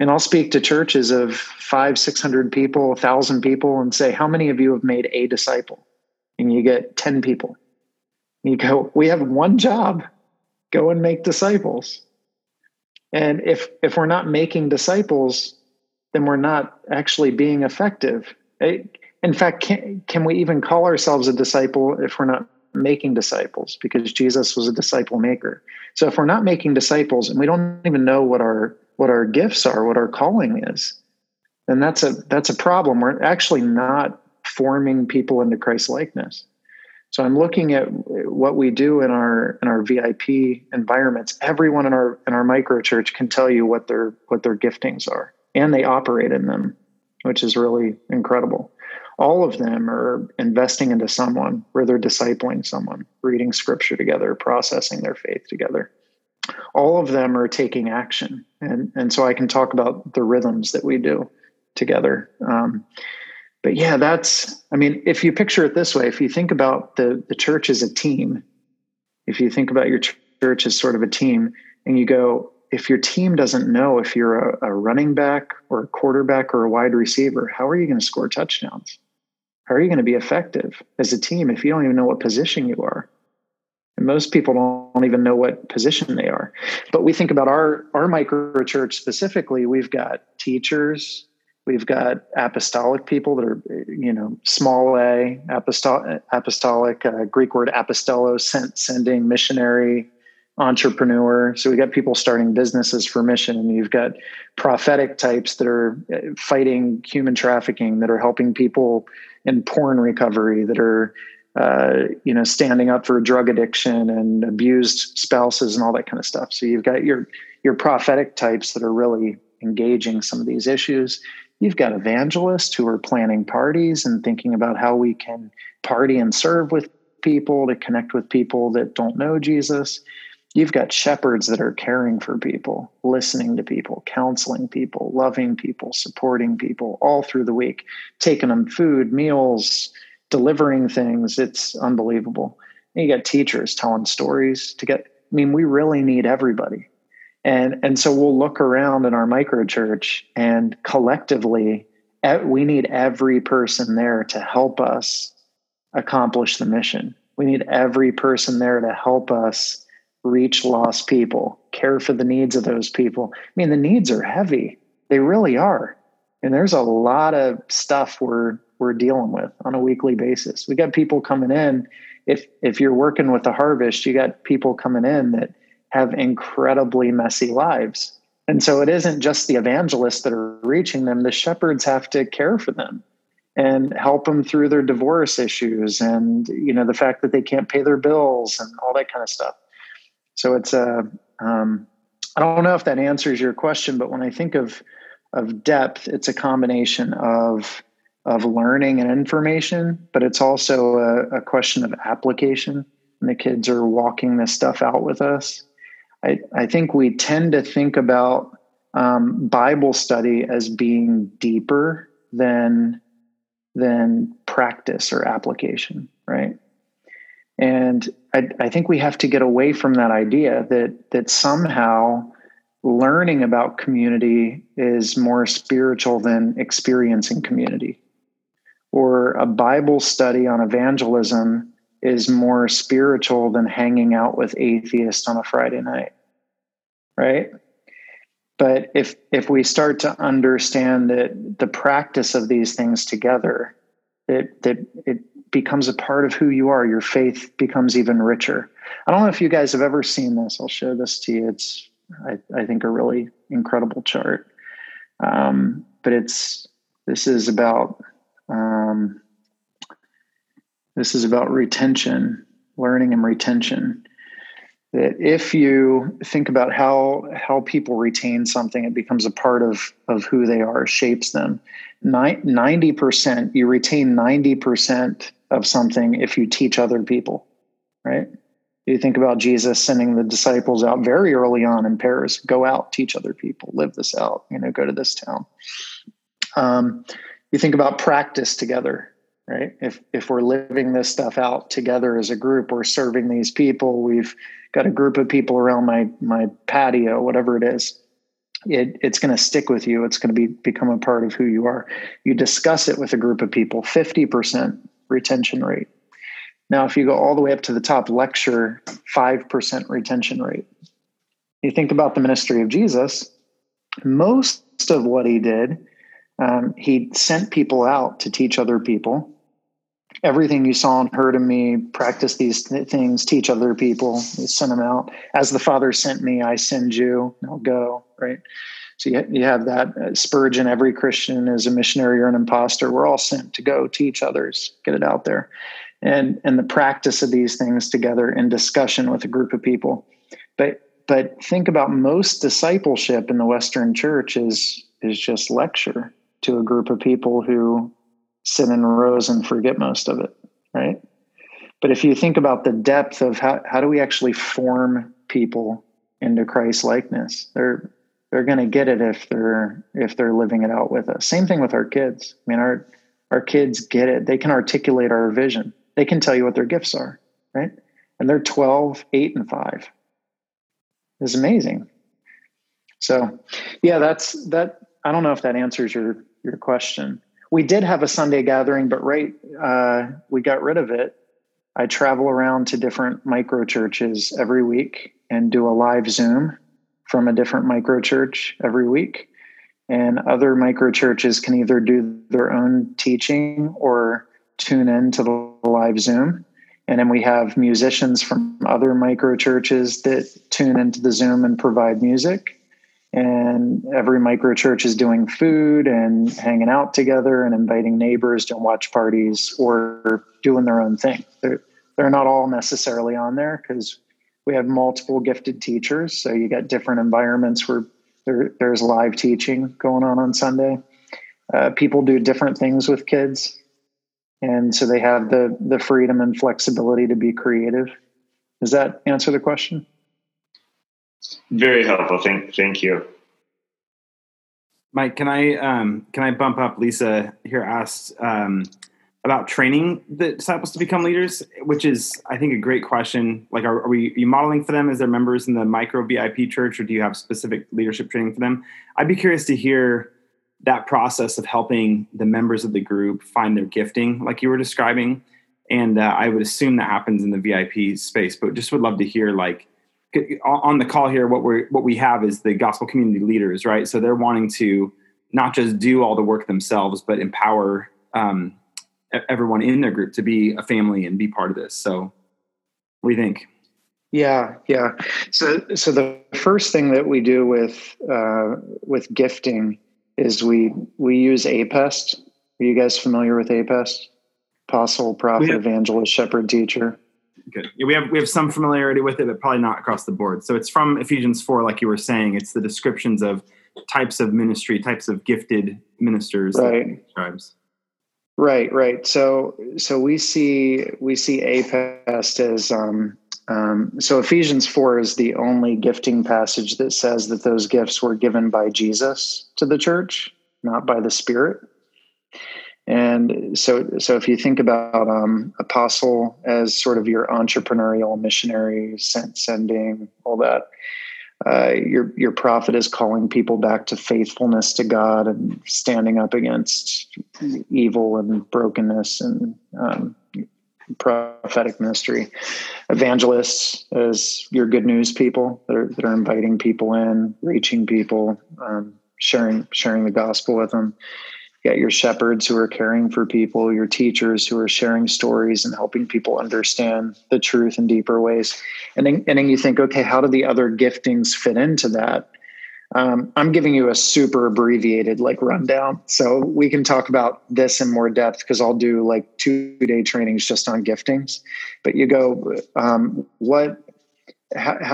And I'll speak to churches of 500-600 people, 1,000 people, and say, how many of you have made a disciple? And you get 10 people. And you go, we have one job. Go and make disciples. And if we're not making disciples, then we're not actually being effective. In fact, can we even call ourselves a disciple if we're not making disciples? Because Jesus was a disciple maker. So if we're not making disciples and we don't even know what our gifts are, what our calling is, then that's a problem. We're actually not forming people into Christ likeness. So I'm looking at what we do in our VIP environments. Everyone in our micro church can tell you what their giftings are, and they operate in them, which is really incredible. All of them are investing into someone where they're discipling someone, reading scripture together, processing their faith together. All of them are taking action. And so I can talk about the rhythms that we do together. But yeah, if you picture it this way, if you think about the church as a team, if you think about your church as sort of a team, and you go, if your team doesn't know if you're a running back or a quarterback or a wide receiver, how are you going to score touchdowns? How are you going to be effective as a team if you don't even know what position you are? And most people don't even know what position they are. But we think about our micro church specifically. We've got teachers, we've got apostolic people that are, small a, apostolic, Greek word apostello, sending, missionary, entrepreneur. So we got people starting businesses for mission, and you've got prophetic types that are fighting human trafficking, that are helping people in porn recovery, that are standing up for drug addiction and abused spouses and all that kind of stuff. So you've got your prophetic types that are really engaging some of these issues. You've got evangelists who are planning parties and thinking about how we can party and serve with people, to connect with people that don't know Jesus. You've got shepherds that are caring for people, listening to people, counseling people, loving people, supporting people all through the week, taking them food, meals, delivering things. It's unbelievable. And you got teachers telling stories we really need everybody. And so we'll look around in our micro church, and collectively we need every person there to help us accomplish the mission. We need every person there to help us reach lost people, care for the needs of those people. The needs are heavy. They really are. And there's a lot of stuff we're dealing with on a weekly basis. We got people coming in. If you're working with the harvest, you got people coming in that have incredibly messy lives. And so it isn't just the evangelists that are reaching them. The shepherds have to care for them and help them through their divorce issues and, the fact that they can't pay their bills and all that kind of stuff. So it's I don't know if that answers your question, but when I think of depth, it's a combination of learning and information, but it's also a question of application. And the kids are walking this stuff out with us. I think we tend to think about Bible study as being deeper than practice or application, right? And I think we have to get away from that idea that somehow learning about community is more spiritual than experiencing community, or a Bible study on evangelism is more spiritual than hanging out with atheists on a Friday night, right? But if we start to understand that the practice of these things together, that it becomes a part of who you are. Your faith becomes even richer. I don't know if you guys have ever seen this. I'll show this to you. It's, I think, a really incredible chart. But this is about retention, learning and retention. That if you think about how people retain something, it becomes a part of who they are, shapes them. 90%, you retain 90% of something if you teach other people, right? You think about Jesus sending the disciples out very early on in pairs, go out, teach other people, live this out, you know, go to this town. You think about practice together, right? If we're living this stuff out together as a group, we're serving these people. We've got a group of people around my patio, whatever it is. It's going to stick with you. It's going to become a part of who you are. You discuss it with a group of people, 50% retention rate. Now, if you go all the way up to the top, lecture, 5% retention rate. You think about the ministry of Jesus, most of what he did, he sent people out to teach other people. Everything you saw and heard of me, practice these things, teach other people, send them out. As the Father sent me, I send you, now go, right? So you have that. Spurgeon, every Christian is a missionary or an imposter. We're all sent to go teach others, get it out there. And the practice of these things together in discussion with a group of people. But think about most discipleship in the Western church is just lecture to a group of people who sit in rows and forget most of it, right? But if you think about the depth of how do we actually form people into Christ likeness, they're going to get it if they're living it out with us. Same thing with our kids. I mean, our kids get it. They can articulate our vision. They can tell you what their gifts are, right? And they're 12, 8, and 5. It's amazing. So, yeah, that's that. I don't know if that answers your question. We did have a Sunday gathering, but we got rid of it. I travel around to different micro churches every week and do a live Zoom from a different micro church every week. And other micro churches can either do their own teaching or tune in to the live Zoom. And then we have musicians from other micro churches that tune into the Zoom and provide music. And every micro church is doing food and hanging out together and inviting neighbors, doing watch parties, or doing their own thing. They're not all necessarily on there because we have multiple gifted teachers. So you got different environments where there's live teaching going on Sunday. People do different things with kids. And so they have the freedom and flexibility to be creative. Does that answer the question? Very helpful. Thank you. Mike, can I bump up? Lisa here asked about training the disciples to become leaders, which is, I think, a great question. Like, are you modeling for them? Is there members in the micro VIP church, or do you have specific leadership training for them? I'd be curious to hear that process of helping the members of the group find their gifting, like you were describing. And I would assume that happens in the VIP space, but just would love to hear, like, on the call here, what we have is the gospel community leaders, right? So they're wanting to not just do all the work themselves, but empower everyone in their group to be a family and be part of this. So what do you think? Yeah. So the first thing that we do with gifting is we use APEST. Are you guys familiar with APEST? Apostle, prophet, evangelist, shepherd, teacher. Good. Yeah, we have some familiarity with it, but probably not across the board. So it's from Ephesians 4, like you were saying. It's the descriptions of types of ministry, types of gifted ministers. Right. Right. So we see APEST as so Ephesians 4 is the only gifting passage that says that those gifts were given by Jesus to the church, not by the Spirit. And so if you think about apostle as sort of your entrepreneurial missionary, sending, all that, your prophet is calling people back to faithfulness to God and standing up against evil and brokenness and prophetic ministry. Evangelists as your good news people that are inviting people in, reaching people, sharing the gospel with them. Got your shepherds who are caring for people, your teachers who are sharing stories and helping people understand the truth in deeper ways. And then you think, okay, how do the other giftings fit into that? I'm giving you a super abbreviated rundown. So we can talk about this in more depth because I'll do 2-day trainings just on giftings. But you go, how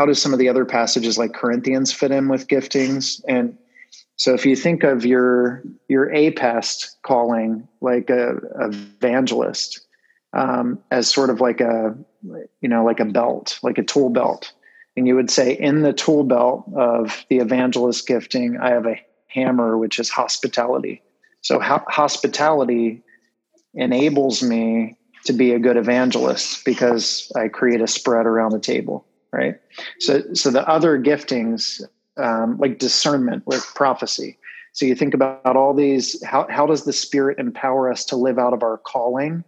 do some of the other passages like Corinthians fit in with giftings? And so if you think of your APEST calling, like an evangelist, as sort of like a you know, like a belt, like a tool belt. And you would say, in the tool belt of the evangelist gifting, I have a hammer, which is hospitality. So hospitality enables me to be a good evangelist because I create a spread around the table, right? So the other giftings, like discernment with prophecy. So you think about all these, how does the Spirit empower us to live out of our calling?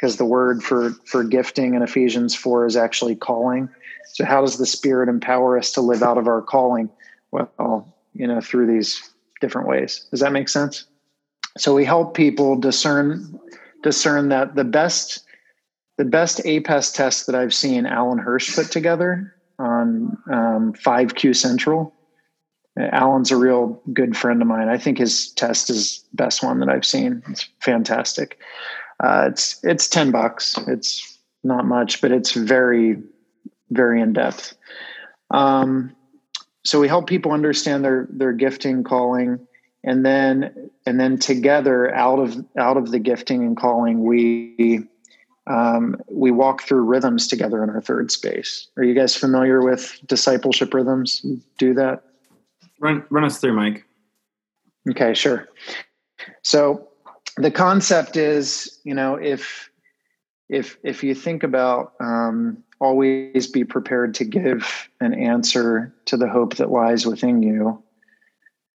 Because the word for gifting in Ephesians 4 is actually calling. So how does the Spirit empower us to live out of our calling? Well, you know, through these different ways. Does that make sense? So we help people discern that the best APEST test that I've seen Alan Hirsch put together on 5Q Central. Alan's a real good friend of mine. I think his test is the best one that I've seen. It's fantastic. It's $10. It's not much, but it's very, very in depth. So we help people understand their gifting, calling. And then together out of the gifting and calling, we walk through rhythms together in our third space. Are you guys familiar with discipleship rhythms? You do that? Run us through, Mike. Okay, sure. So the concept is, you know, if you think about always be prepared to give an answer to the hope that lies within you.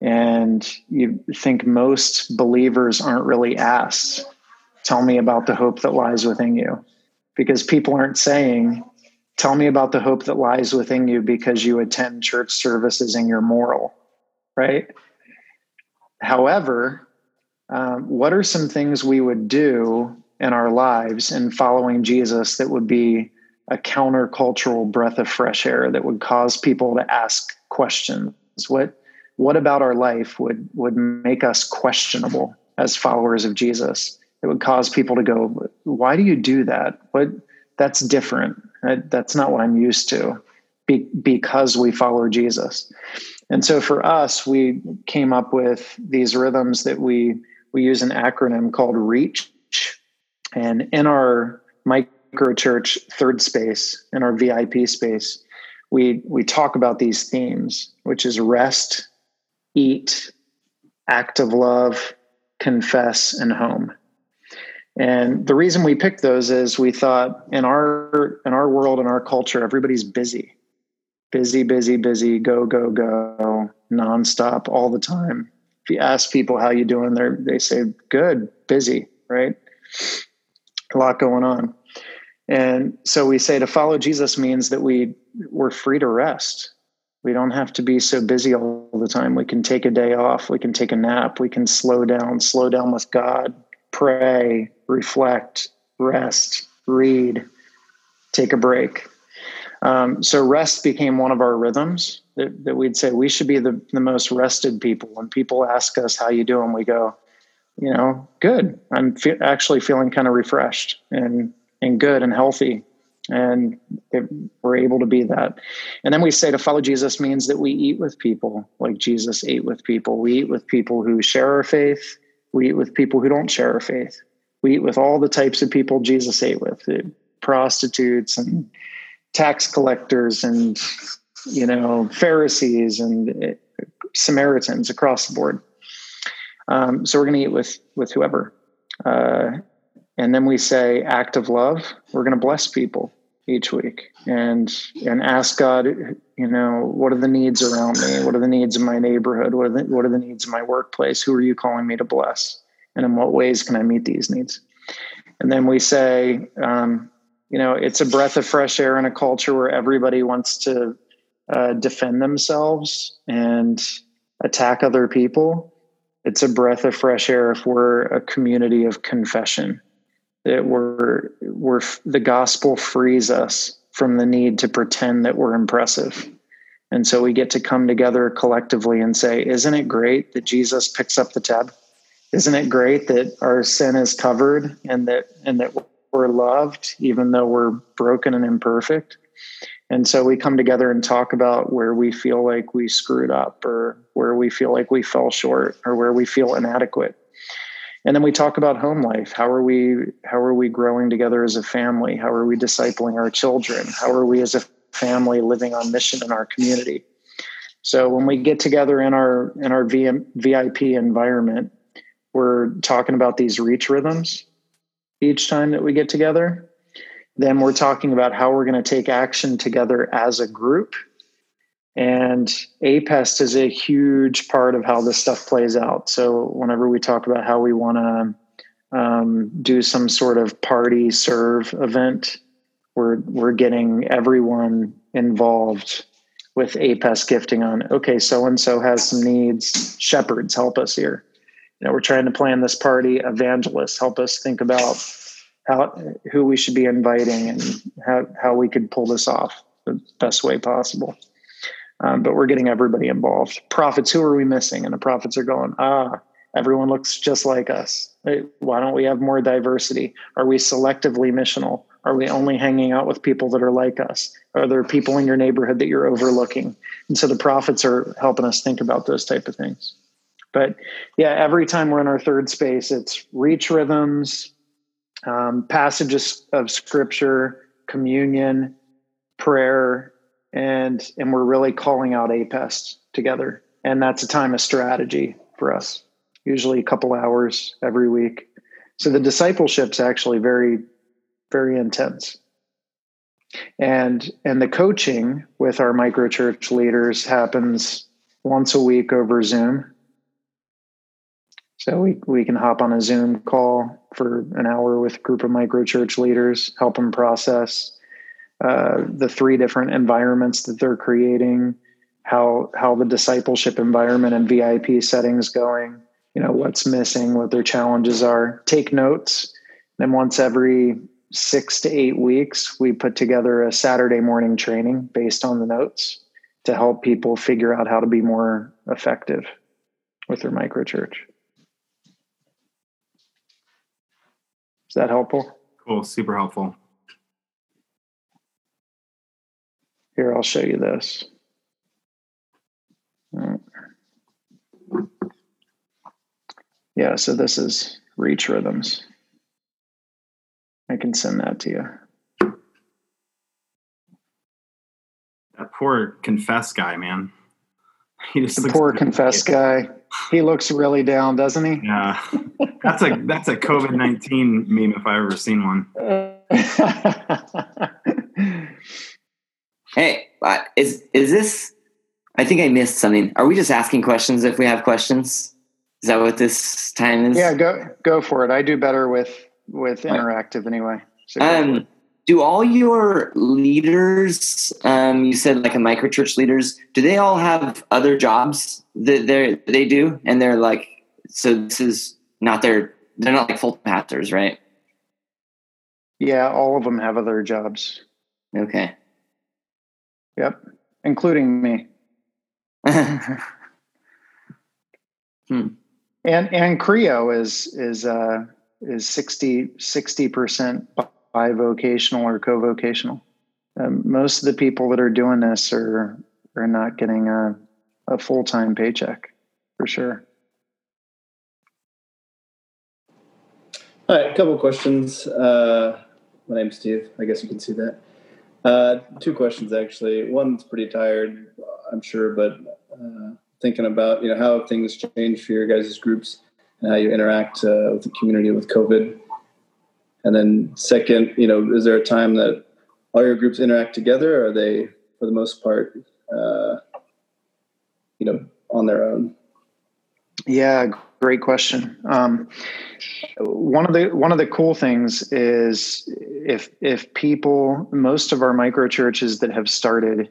And you think most believers aren't really asked, tell me about the hope that lies within you, because people aren't saying, tell me about the hope that lies within you because you attend church services and you're moral, right? However, what are some things we would do in our lives in following Jesus that would be a countercultural breath of fresh air that would cause people to ask questions? What about our life would make us questionable as followers of Jesus? It would cause people to go, why do you do that? That's different. That's not what I'm used to, because we follow Jesus. And so for us, we came up with these rhythms that we use an acronym called REACH. And in our micro church third space, in our VIP space, we talk about these themes, which is rest, eat, act of love, confess, and home. And the reason we picked those is we thought in our world, in our culture, everybody's busy, busy, busy, busy, go, go, go, nonstop all the time. If you ask people how you doing, they say good, busy, right? A lot going on. And so we say to follow Jesus means that we're free to rest. We don't have to be so busy all the time. We can take a day off. We can take a nap. We can slow down with God, pray, reflect, rest, read, take a break. So rest became one of our rhythms that we'd say we should be the most rested people. When people ask us, how you doing? We go, you know, good. I'm actually feeling kind of refreshed and good and healthy. And we're able to be that. And then we say to follow Jesus means that we eat with people like Jesus ate with people. We eat with people who share our faith. We eat with people who don't share our faith. We eat with all the types of people Jesus ate with, prostitutes and tax collectors and, you know, Pharisees and Samaritans across the board. So we're going to eat with whoever. And then we say act of love. We're going to bless people each week and ask God, you know, what are the needs around me? What are the needs of my neighborhood? What are the needs of my workplace? Who are you calling me to bless? And in what ways can I meet these needs? And then we say, you know, it's a breath of fresh air in a culture where everybody wants to defend themselves and attack other people. It's a breath of fresh air if we're a community of confession. That we're the gospel frees us from the need to pretend that we're impressive. And so we get to come together collectively and say, isn't it great that Jesus picks up the tab? Isn't it great that our sin is covered and that we're loved, even though we're broken and imperfect? And so we come together and talk about where we feel like we screwed up or where we feel like we fell short or where we feel inadequate. And then we talk about home life. How are we growing together as a family? How are we discipling our children? How are we as a family living on mission in our community? So when we get together in our VIP environment, we're talking about these reach rhythms each time that we get together. Then we're talking about how we're going to take action together as a group. And APEST is a huge part of how this stuff plays out. So whenever we talk about how we want to do some sort of party serve event, we're getting everyone involved with APEST gifting on, okay, so-and-so has some needs. Shepherds, help us here. You know, we're trying to plan this party. Evangelists, help us think about who we should be inviting and how we could pull this off the best way possible. But we're getting everybody involved. Prophets, who are we missing? And the prophets are going, everyone looks just like us. Why don't we have more diversity? Are we selectively missional? Are we only hanging out with people that are like us? Are there people in your neighborhood that you're overlooking? And so the prophets are helping us think about those type of things. But yeah, every time we're in our third space, it's reach rhythms, passages of scripture, communion, prayer, and we're really calling out APEST together. And that's a time of strategy for us, usually a couple hours every week. So the discipleship's actually very, very intense. And the coaching with our microchurch leaders happens once a week over Zoom. So we can hop on a Zoom call for an hour with a group of microchurch leaders, help them process the three different environments that they're creating, how the discipleship environment and VIP setting's going, you know, what's missing, what their challenges are. Take notes. Then once every 6 to 8 weeks, we put together a Saturday morning training based on the notes to help people figure out how to be more effective with their microchurch. Is that helpful? Cool. Super helpful. Here, I'll show you this. All right. Yeah, so this is Reach Rhythms. I can send that to you. That poor confess guy, man. He looks really down, doesn't he? Yeah. That's a COVID-19 meme if I've ever seen one. Hey, is this? I think I missed something. Are we just asking questions if we have questions? Is that what this time is? Yeah, go for it. I do better with interactive anyway. So do all your leaders? You said like a microchurch leaders. Do they all have other jobs that they do? And they're like, so this is not their. They're not like full pastors, right? Yeah, all of them have other jobs. Okay. Yep, including me. And Creo is 60% bivocational or co-vocational. Most of the people that are doing this are not getting a full-time paycheck for sure. All right, a couple questions. My name's Steve. I guess you can see that. Two questions actually. One's pretty tired, I'm sure, but thinking about, you know, how things change for your guys' groups and how you interact with the community with COVID. And then second, you know, is there a time that all your groups interact together, or are they, for the most part, you know, on their own? Yeah, great question. One of the cool things is if people, most of our microchurches that have started,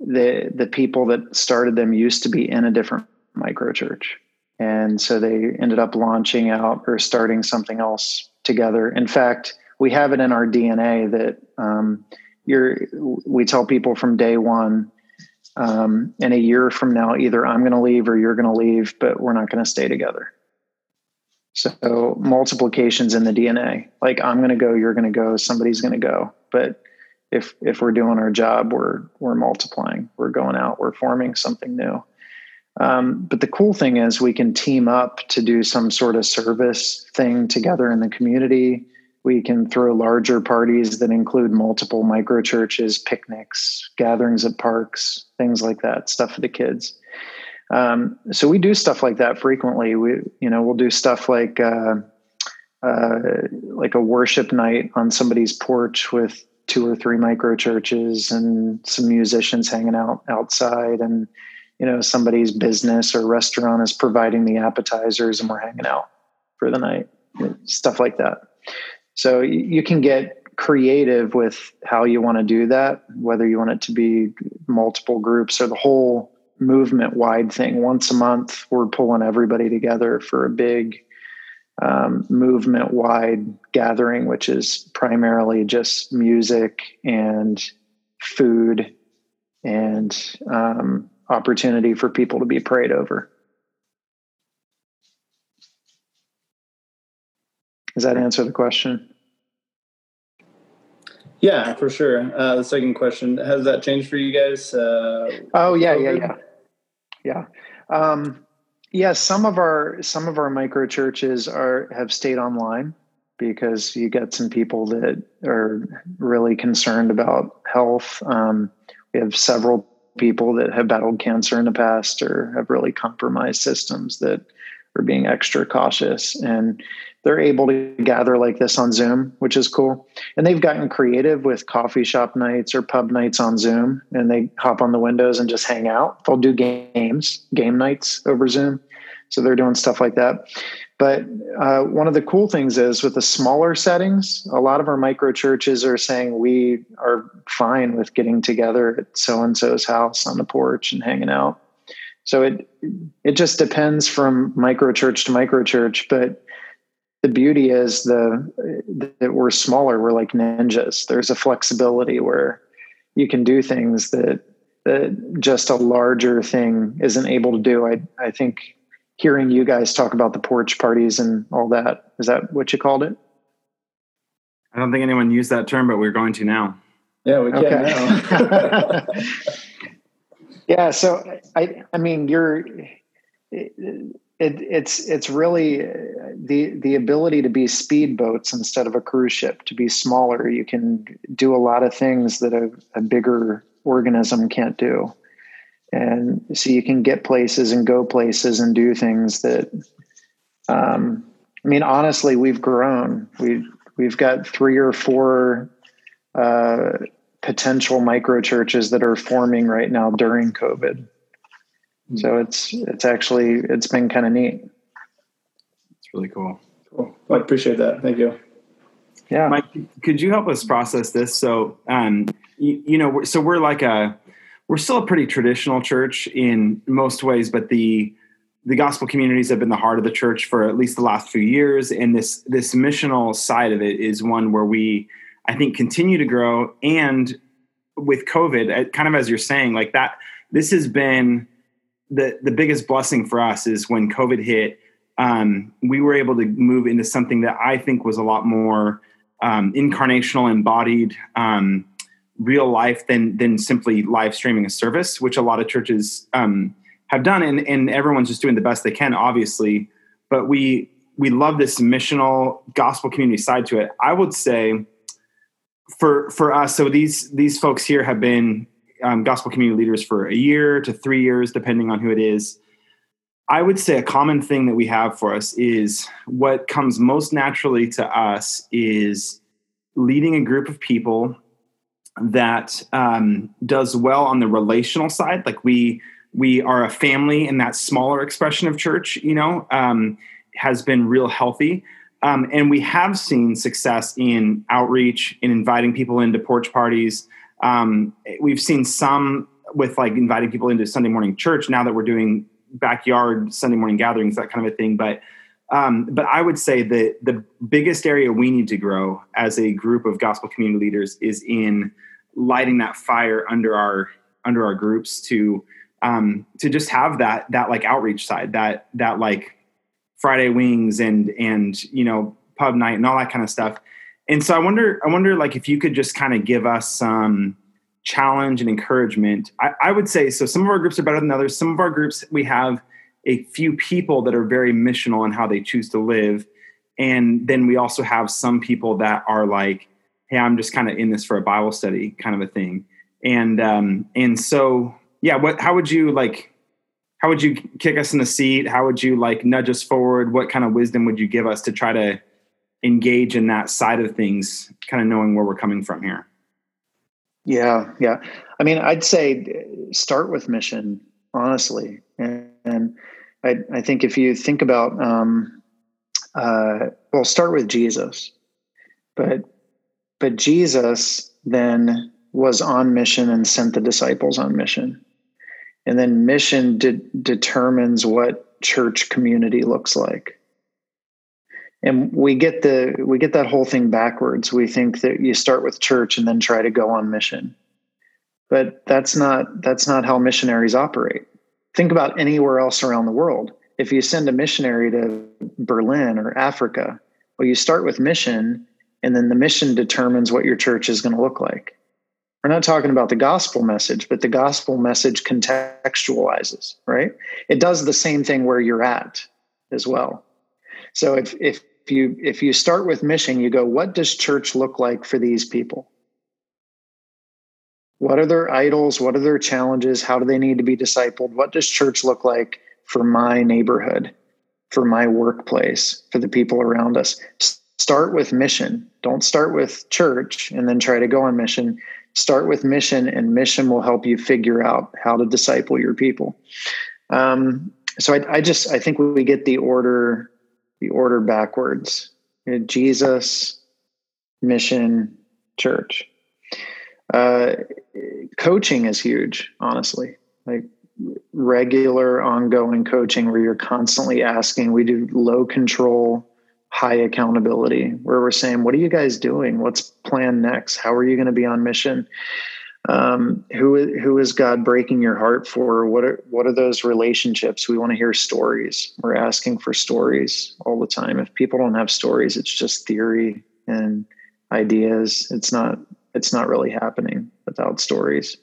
the people that started them used to be in a different microchurch, and so they ended up launching out or starting something else together. In fact, we have it in our DNA that we tell people from day one. And a year from now, either I'm going to leave or you're going to leave, but we're not going to stay together. So multiplication's in the DNA. Like I'm going to go, you're going to go, somebody's going to go. But if we're doing our job, we're multiplying, we're going out, we're forming something new. But the cool thing is we can team up to do some sort of service thing together in the community. We can throw larger parties that include multiple micro churches, picnics, gatherings at parks, things like that, stuff for the kids. So we do stuff like that frequently. We'll do stuff like a worship night on somebody's porch with 2 or 3 micro churches and some musicians hanging out outside, and, you know, somebody's business or restaurant is providing the appetizers and we're hanging out for the night, stuff like that. So you can get creative with how you want to do that, whether you want it to be multiple groups or the whole movement-wide thing. Once a month, we're pulling everybody together for a big movement-wide gathering, which is primarily just music and food and opportunity for people to be prayed over. Does that answer the question? Yeah, for sure. The second question, has that changed for you guys? Yeah. Some of our micro churches have stayed online because you get some people that are really concerned about health. We have several people that have battled cancer in the past or have really compromised systems that are being extra cautious, and they're able to gather like this on Zoom, which is cool. And they've gotten creative with coffee shop nights or pub nights on Zoom, and they hop on the windows and just hang out. They'll do game nights over Zoom. So they're doing stuff like that. But one of the cool things is with the smaller settings, a lot of our micro churches are saying we are fine with getting together at so-and-so's house on the porch and hanging out. So it just depends from micro church to micro church, but the beauty is that we're smaller. We're like ninjas. There's a flexibility where you can do things that just a larger thing isn't able to do. I think hearing you guys talk about the porch parties and all that, is that what you called it? I don't think anyone used that term, but we're going to now. Yeah, we can now. Yeah, so I mean it's really the ability to be speedboats instead of a cruise ship, to be smaller. You can do a lot of things that a bigger organism can't do. And so you can get places and go places and do things that, honestly, we've grown. We've got 3 or 4, potential micro churches that are forming right now during COVID. So it's been kind of neat. It's really cool. Cool. Well, I appreciate that. Thank you. Yeah. Mike, could you help us process this? So, so we're still a pretty traditional church in most ways, but the gospel communities have been the heart of the church for at least the last few years. And this missional side of it is one where we, I think, continue to grow. And with COVID, kind of as you're saying, like that, this has been the biggest blessing for us is when COVID hit, we were able to move into something that I think was a lot more incarnational, embodied, real life than simply live streaming a service, which a lot of churches have done. And everyone's just doing the best they can, obviously. But we love this missional gospel community side to it. I would say for us, so these folks here have been gospel community leaders for a year to 3 years, depending on who it is. I would say a common thing that we have for us is what comes most naturally to us is leading a group of people that does well on the relational side. Like we are a family, and that smaller expression of church, has been real healthy. And we have seen success in outreach, in inviting people into porch parties. We've seen some with like inviting people into Sunday morning church now that we're doing backyard Sunday morning gatherings, that kind of a thing. But I would say that the biggest area we need to grow as a group of gospel community leaders is in lighting that fire under our groups to just have that like outreach side, that like Friday wings and, pub night and all that kind of stuff. And so I wonder like if you could just kind of give us some challenge and encouragement. I would say, so some of our groups are better than others. Some of our groups, we have a few people that are very missional in how they choose to live. And then we also have some people that are like, hey, I'm just kind of in this for a Bible study kind of a thing. And so, yeah, how would you kick us in the seat? How would you like nudge us forward? What kind of wisdom would you give us to try to engage in that side of things, kind of knowing where we're coming from here? Yeah. I mean, I'd say start with mission, honestly. And I think if you think about, well, start with Jesus, but Jesus then was on mission and sent the disciples on mission. And then mission determines what church community looks like. And we get that whole thing backwards. We think that you start with church and then try to go on mission. But that's not how missionaries operate. Think about anywhere else around the world. If you send a missionary to Berlin or Africa, well, you start with mission, and then the mission determines what your church is going to look like. We're not talking about the gospel message, but the gospel message contextualizes, right? It does the same thing where you're at as well. So if you start with mission, you go, what does church look like for these people? What are their idols? What are their challenges? How do they need to be discipled? What does church look like for my neighborhood, for my workplace, for the people around us? Start with mission. Don't start with church and then try to go on mission. Start with mission, and mission will help you figure out how to disciple your people. So I think we get the order backwards. You know, Jesus, mission, church. Coaching is huge, honestly. Like regular, ongoing coaching where you're constantly asking. We do low control, high accountability, where we're saying, what are you guys doing? What's planned next? How are you going to be on mission? Who is God breaking your heart for? What are those relationships? We want to hear stories. We're asking for stories all the time. If people don't have stories, it's just theory and ideas. It's not really happening without stories.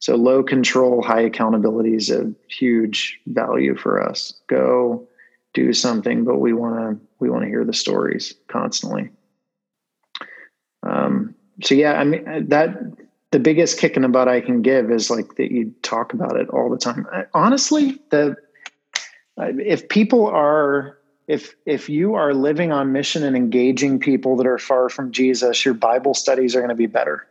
So low control, high accountability is a huge value for us. Go do something, but we want to hear the stories constantly. So yeah, I mean, that the biggest kick in the butt I can give is like that you talk about it all the time. Honestly, if you are living on mission and engaging people that are far from Jesus, your Bible studies are going to be better.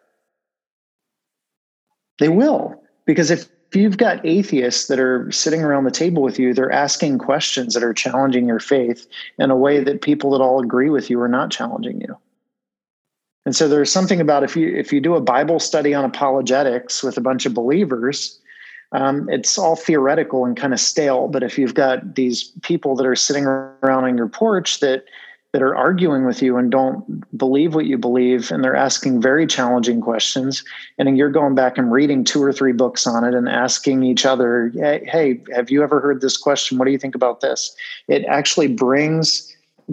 They will, because if you've got atheists that are sitting around the table with you, they're asking questions that are challenging your faith in a way that people that all agree with you are not challenging you. And so there's something about if you do a Bible study on apologetics with a bunch of believers, it's all theoretical and kind of stale. But if you've got these people that are sitting around on your porch that are arguing with you and don't believe what you believe, and they're asking very challenging questions, and then you're going back and reading 2 or 3 books on it and asking each other, hey, have you ever heard this question? What do you think about this? It actually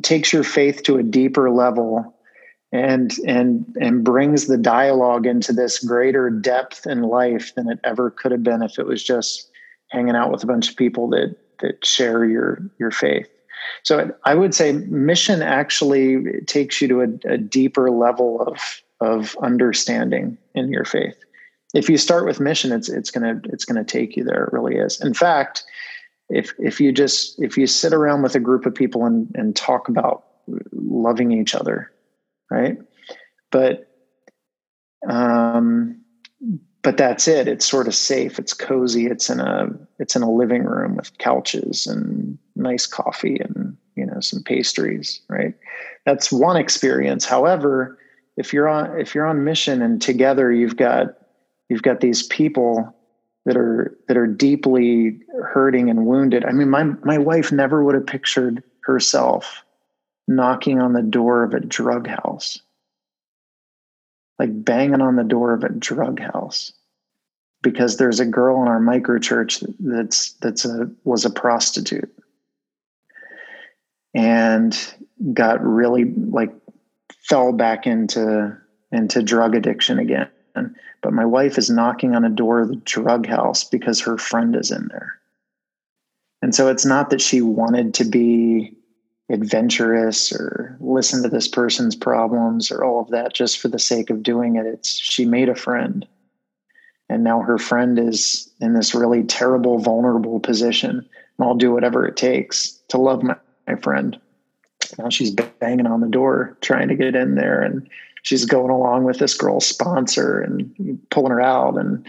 takes your faith to a deeper level and brings the dialogue into this greater depth in life than it ever could have been if it was just hanging out with a bunch of people that share your faith. So I would say mission actually takes you to a deeper level of understanding in your faith. If you start with mission, it's gonna take you there. It really is. In fact, if you sit around with a group of people and talk about loving each other, right? But that's it. It's sort of safe. It's cozy. It's in a living room with couches and nice coffee and, you know, some pastries, right? That's one experience. However, if you're on mission and together you've got these people that are deeply hurting and wounded. I mean, my wife never would have pictured herself knocking on the door of a drug house. Like banging on the door of a drug house, because there's a girl in our microchurch that was a prostitute and got really fell back into drug addiction again in. But my wife is knocking on a door of the drug house because her friend is in there. And so it's not that she wanted to be adventurous or listen to this person's problems or all of that just for the sake of doing it. It's she made a friend. And now her friend is in this really terrible, vulnerable position. And I'll do whatever it takes to love my friend. Now she's banging on the door, trying to get in there. And she's going along with this girl's sponsor and pulling her out. And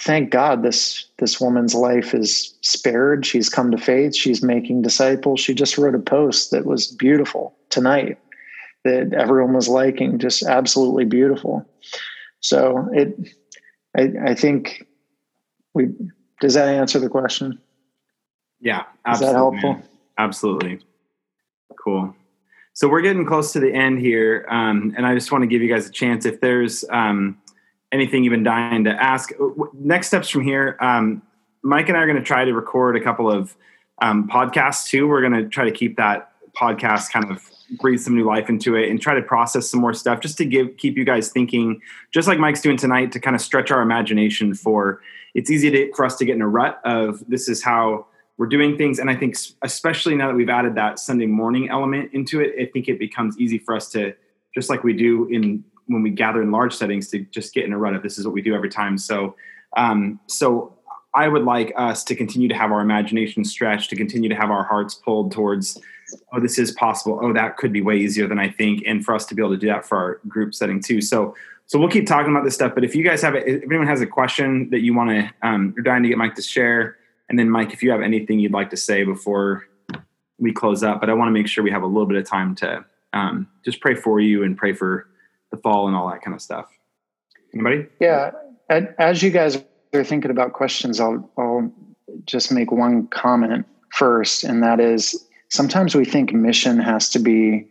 thank God this woman's life is spared. She's come to faith. She's making disciples. She just wrote a post that was beautiful tonight that everyone was liking, just absolutely beautiful. So I think does that answer the question? Yeah. Absolutely. Is that helpful? Man. Absolutely. Cool. So we're getting close to the end here. And I just want to give you guys a chance. If there's anything you've been dying to ask, next steps from here, Mike and I are going to try to record a couple of podcasts too. We're going to try to keep that podcast kind of breathe some new life into it and try to process some more stuff just to keep you guys thinking, just like Mike's doing tonight, to kind of stretch our imagination it's easy for us to get in a rut of this is how we're doing things. And I think especially now that we've added that Sunday morning element into it, I think it becomes easy for us to, just like we do when we gather in large settings, to just get in a rut of this is what we do every time. So I would like us to continue to have our imagination stretched, to continue to have our hearts pulled towards, oh, this is possible. Oh, that could be way easier than I think. And for us to be able to do that for our group setting too. So we'll keep talking about this stuff, but if anyone has a question that you want to, you're dying to get Mike to share. And then Mike, if you have anything you'd like to say before we close up, but I want to make sure we have a little bit of time to just pray for you and pray for the fall and all that kind of stuff. Anybody? Yeah. As you guys are thinking about questions, I'll just make one comment first. And that is, sometimes we think mission has to be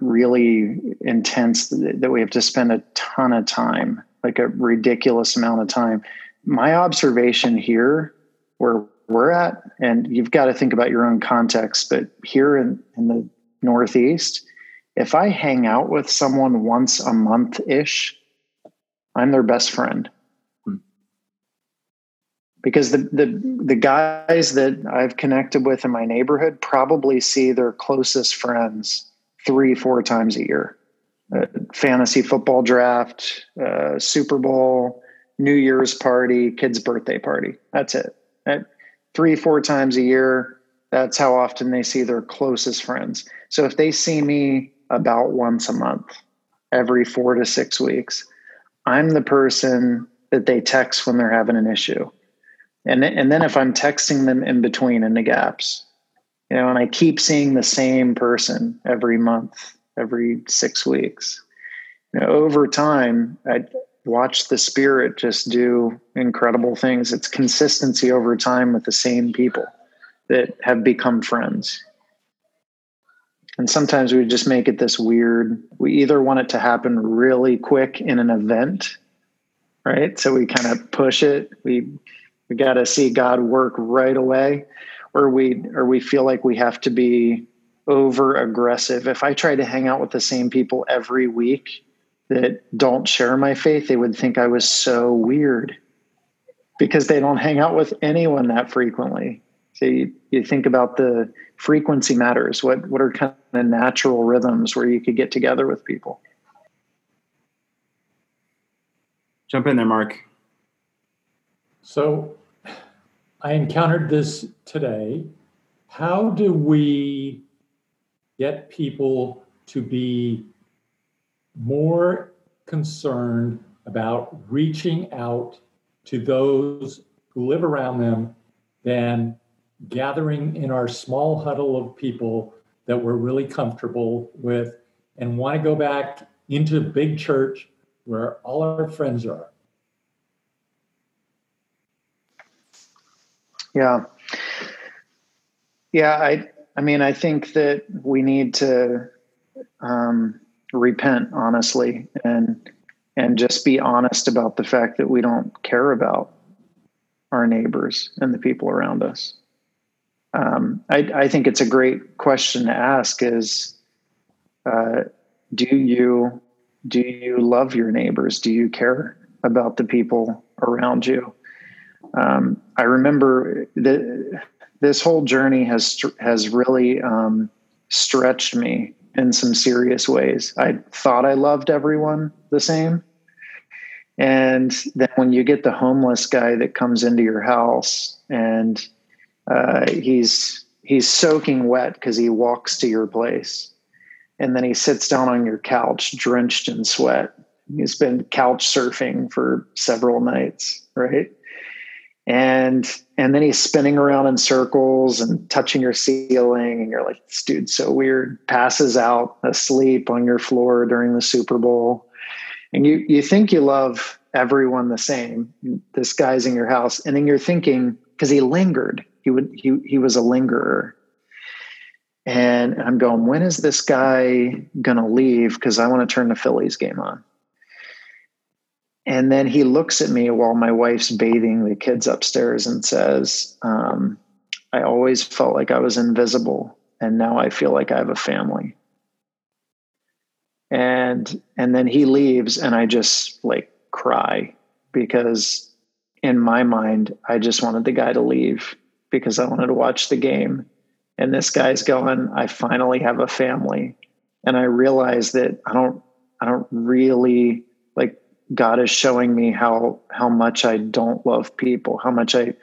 really intense, that we have to spend a ton of time, like a ridiculous amount of time. My observation here where we're at, and you've got to think about your own context, but here in the Northeast, if I hang out with someone once a month-ish, I'm their best friend. Because the guys that I've connected with in my neighborhood probably see their closest friends 3-4 times a year. Fantasy football draft, Super Bowl, New Year's party, kid's birthday party. That's it. 3-4 times a year, that's how often they see their closest friends. So if they see me about once a month, every 4 to 6 weeks, I'm the person that they text when they're having an issue. And then if I'm texting them in between, in the gaps, and I keep seeing the same person every month, every 6 weeks, over time, I watch the Spirit just do incredible things. It's consistency over time with the same people that have become friends. And sometimes we just make it this weird, we either want it to happen really quick in an event, right? So we kind of push it. We got to see God work right away, or we feel like we have to be over aggressive. If I try to hang out with the same people every week that don't share my faith, they would think I was so weird because they don't hang out with anyone that frequently. So you think about the frequency matters. What are kind of natural rhythms where you could get together with people? Jump in there, Mark. So I encountered this today. How do we get people to be more concerned about reaching out to those who live around them than gathering in our small huddle of people that we're really comfortable with and want to go back into big church where all our friends are? Yeah. I mean, I think that we need to repent, honestly, and just be honest about the fact that we don't care about our neighbors and the people around us. I think it's a great question to ask is, do you Do you love your neighbors? Do you care about the people around you? I remember that this whole journey has really stretched me in some serious ways. I thought I loved everyone the same. And then when you get the homeless guy that comes into your house and he's soaking wet because he walks to your place, and then he sits down on your couch drenched in sweat. He's been couch surfing for several nights, right? And then he's spinning around in circles and touching your ceiling, and you're like, this dude's so weird. Passes out asleep on your floor during the Super Bowl. And you think you love everyone the same. This guy's in your house. And then you're thinking, because he lingered. He was a lingerer. And I'm going, when is this guy going to leave? Because I want to turn the Phillies game on. And then he looks at me while my wife's bathing the kids upstairs and says, I always felt like I was invisible, and now I feel like I have a family. And then he leaves, and I just like cry, because in my mind, I just wanted the guy to leave because I wanted to watch the game. And this guy's going, I finally have a family. And I realized that I don't really, like, God is showing me how much I don't love people, how much I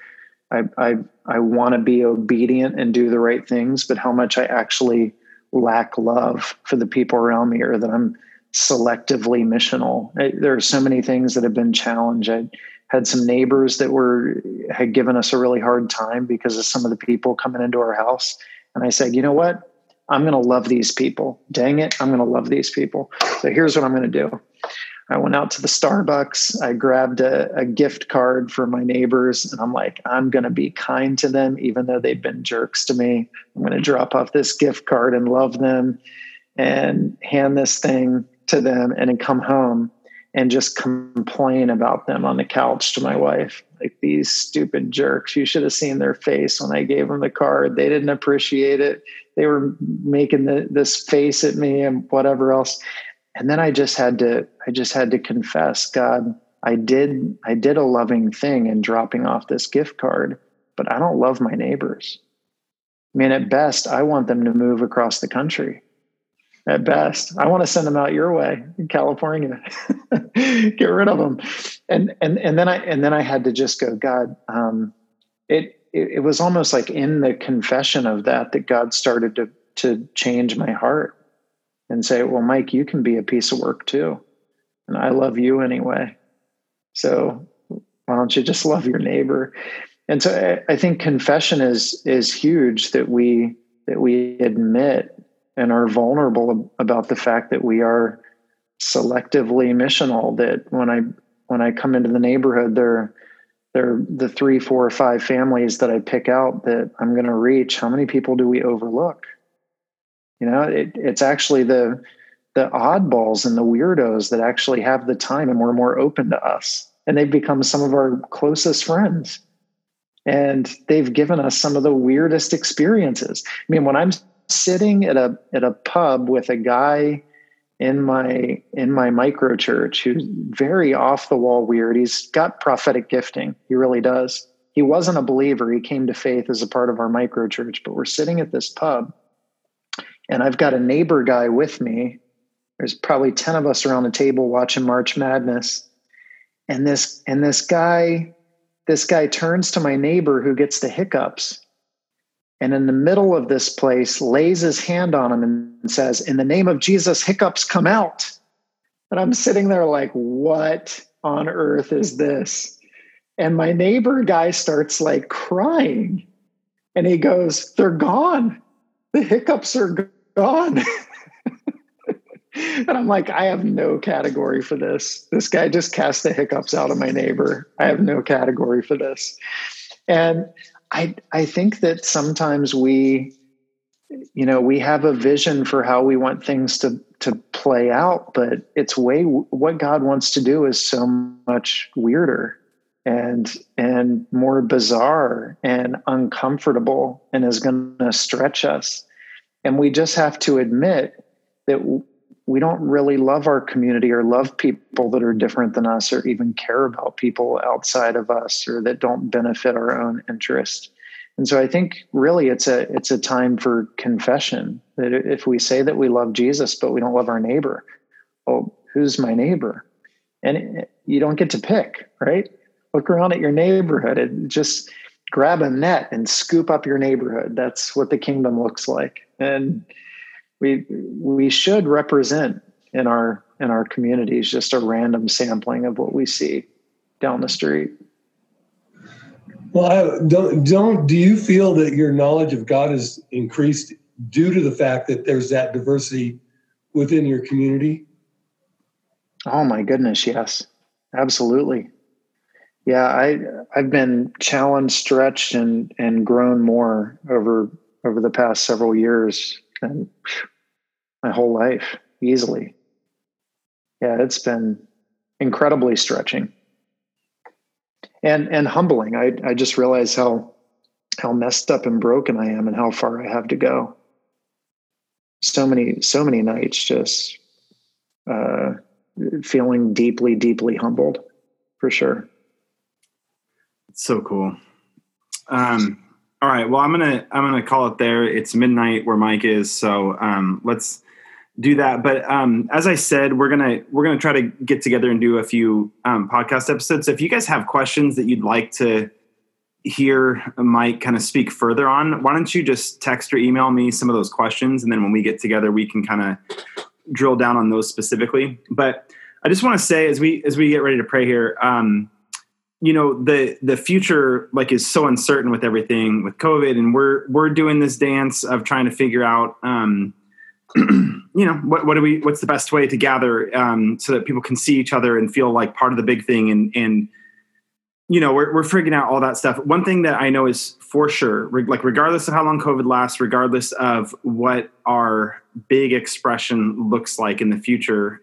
want to be obedient and do the right things, but how much I actually lack love for the people around me, or that I'm selectively missional. There are so many things that have been challenged. I had some neighbors that had given us a really hard time because of some of the people coming into our house. And I said, you know what? I'm going to love these people. Dang it. I'm going to love these people. So here's what I'm going to do. I went out to the Starbucks. I grabbed a gift card for my neighbors, and I'm like, I'm going to be kind to them, even though they've been jerks to me. I'm going to drop off this gift card and love them and hand this thing to them, and then come home and just complain about them on the couch to my wife. Like, these stupid jerks, you should have seen their face when I gave them the card. They didn't appreciate it. They were making this face at me and whatever else. And then I just had to confess, God, I did a loving thing in dropping off this gift card, but I don't love my neighbors. I mean, at best, I want them to move across the country. At best, I want to send them out your way in California, get rid of them. And then I had to just go, God, it was almost like in the confession of that God started to change my heart. And say, well, Mike, you can be a piece of work too. And I love you anyway. So why don't you just love your neighbor? And so I think confession is huge, that we admit and are vulnerable about the fact that we are selectively missional, that when I come into the neighborhood, they're the 3, 4, or 5 families that I pick out that I'm going to reach. How many people do we overlook? You know, it's actually the oddballs and the weirdos that actually have the time and were more open to us. And they've become some of our closest friends. And they've given us some of the weirdest experiences. I mean, when I'm sitting at a pub with a guy in my micro church who's very off the wall weird, he's got prophetic gifting. He really does. He wasn't a believer. He came to faith as a part of our micro church, but we're sitting at this pub. And I've got a neighbor guy with me. There's probably 10 of us around the table watching March Madness. And this guy turns to my neighbor who gets the hiccups. And in the middle of this place, lays his hand on him and says, in the name of Jesus, hiccups come out. And I'm sitting there like, what on earth is this? And my neighbor guy starts like crying. And he goes, they're gone. The hiccups are gone. And I'm like, I have no category for this. This guy just cast the hiccups out of my neighbor. I have no category for this. And I think that sometimes we have a vision for how we want things to play out, but it's what God wants to do is so much weirder and more bizarre and uncomfortable, and is going to stretch us. And we just have to admit that we don't really love our community or love people that are different than us or even care about people outside of us or that don't benefit our own interest. And so I think really it's a time for confession, that if we say that we love Jesus, but we don't love our neighbor, well, who's my neighbor? And you don't get to pick, right? Look around at your neighborhood and just grab a net and scoop up your neighborhood. That's what the kingdom looks like. And we should represent in our communities just a random sampling of what we see down the street. Well, do you feel that your knowledge of God has increased due to the fact that there's that diversity within your community? Oh my goodness, yes. Absolutely. Yeah, I've been challenged, stretched and grown more over the past several years than my whole life, easily. Yeah, it's been incredibly stretching. And humbling. I just realized how messed up and broken I am and how far I have to go. So many nights just feeling deeply, deeply humbled, for sure. It's so cool. All right. Well, I'm gonna call it there. It's midnight where Mike is, so let's do that. But as I said, we're gonna try to get together and do a few podcast episodes. So if you guys have questions that you'd like to hear Mike kind of speak further on, why don't you just text or email me some of those questions, and then when we get together, we can kind of drill down on those specifically. But I just want to say, as we get ready to pray here, you know, the future like is so uncertain with everything with COVID, and we're doing this dance of trying to figure out you know, what's the best way to gather so that people can see each other and feel like part of the big thing. And you know, we're figuring out all that stuff. One thing that I know is for sure, regardless of how long COVID lasts, regardless of what our big expression looks like in the future,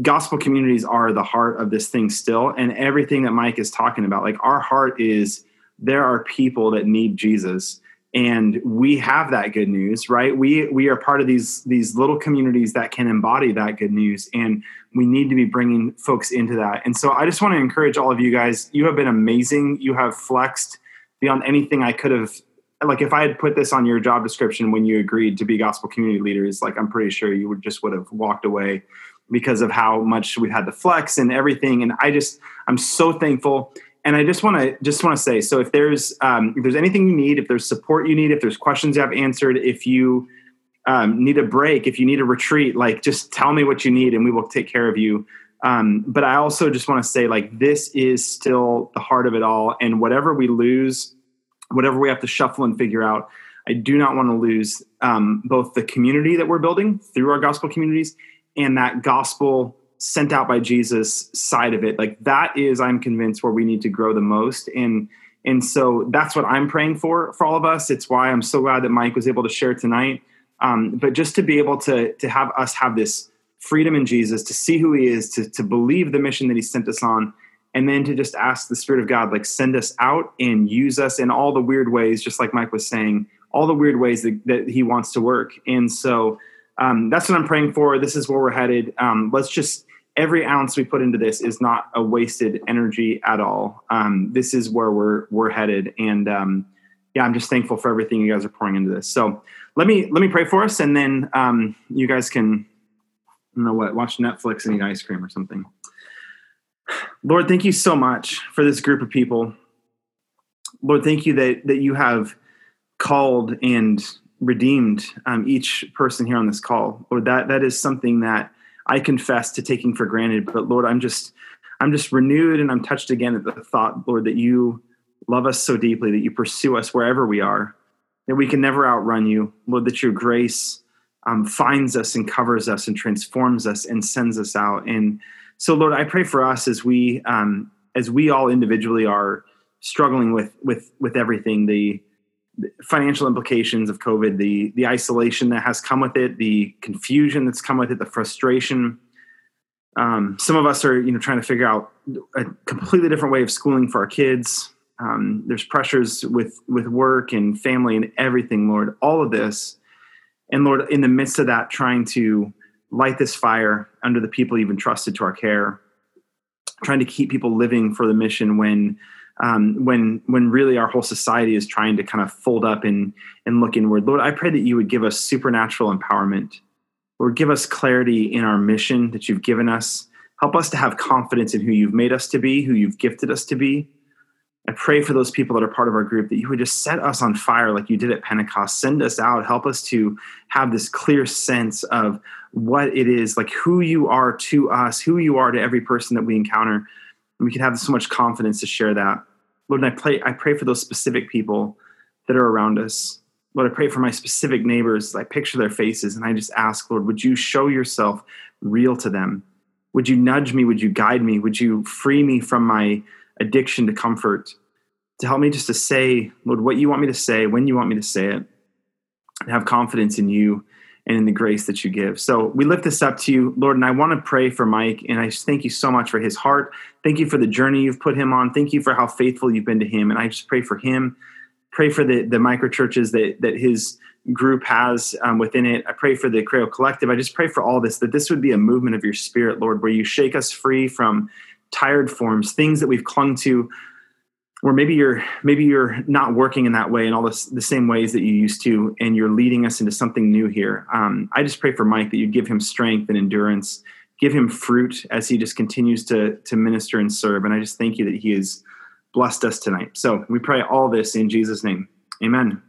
gospel communities are the heart of this thing still. And everything that Mike is talking about, like our heart is there are people that need Jesus. And we have that good news, right? We are part of these little communities that can embody that good news, and we need to be bringing folks into that. And so I just want to encourage all of you guys. You have been amazing. You have flexed beyond anything I could have. Like if I had put this on your job description when you agreed to be gospel community leaders, like I'm pretty sure you would have walked away because of how much we had to flex and everything. And I'm so thankful. And I just want to say, so if there's anything you need, if there's support you need, if there's questions you have answered, if you need a break, if you need a retreat, like just tell me what you need and we will take care of you. But I also just want to say, like, this is still the heart of it all. And whatever we lose, whatever we have to shuffle and figure out, I do not want to lose both the community that we're building through our gospel communities and that gospel sent out by Jesus side of it. Like that is, I'm convinced, where we need to grow the most. And so that's what I'm praying for all of us. It's why I'm so glad that Mike was able to share tonight. But just to be able to have us have this freedom in Jesus, to see who he is, to believe the mission that he sent us on, and then to just ask the Spirit of God, like, send us out and use us in all the weird ways, just like Mike was saying, all the weird ways that he wants to work. And so that's what I'm praying for. This is where we're headed. Let's just, every ounce we put into this is not a wasted energy at all. This is where we're headed. And yeah, I'm just thankful for everything you guys are pouring into this. So let me pray for us. And then you guys can, I don't know what, watch Netflix and eat ice cream or something. Lord, thank you so much for this group of people. Lord, thank you that you have called and redeemed each person here on this call. Lord, that is something that I confess to taking for granted, but Lord, I'm just renewed and I'm touched again at the thought, Lord, that you love us so deeply, that you pursue us wherever we are, that we can never outrun you, Lord, that your grace finds us and covers us and transforms us and sends us out. And so, Lord, I pray for us as we all individually are struggling with everything, the financial implications of COVID, the isolation that has come with it, the confusion that's come with it, the frustration. Some of us are, you know, trying to figure out a completely different way of schooling for our kids. There's pressures with work and family and everything, Lord, all of this. And Lord, in the midst of that, trying to light this fire under the people you've entrusted to our care, trying to keep people living for the mission when really our whole society is trying to kind of fold up and look inward. Lord, I pray that you would give us supernatural empowerment. Lord, give us clarity in our mission that you've given us. Help us to have confidence in who you've made us to be, who you've gifted us to be. I pray for those people that are part of our group, that you would just set us on fire like you did at Pentecost. Send us out. Help us to have this clear sense of what it is, like who you are to us, who you are to every person that we encounter. And we can have so much confidence to share that. Lord, and I pray for those specific people that are around us. Lord, I pray for my specific neighbors. I picture their faces, and I just ask, Lord, would you show yourself real to them? Would you nudge me? Would you guide me? Would you free me from my addiction to comfort, to help me just to say, Lord, what you want me to say, when you want me to say it, and have confidence in you and in the grace that you give. So we lift this up to you, Lord, and I want to pray for Mike, and I just thank you so much for his heart. Thank you for the journey you've put him on. Thank you for how faithful you've been to him, and I just pray for him. Pray for the microchurches that his group has within it. I pray for the Creo Collective. I just pray for all this, that this would be a movement of your spirit, Lord, where you shake us free from tired forms, things that we've clung to, or maybe you're not working in that way in all the same ways that you used to, and you're leading us into something new here. I just pray for Mike that you give him strength and endurance, give him fruit as he just continues to minister and serve. And I just thank you that he has blessed us tonight. So we pray all this in Jesus' name. Amen.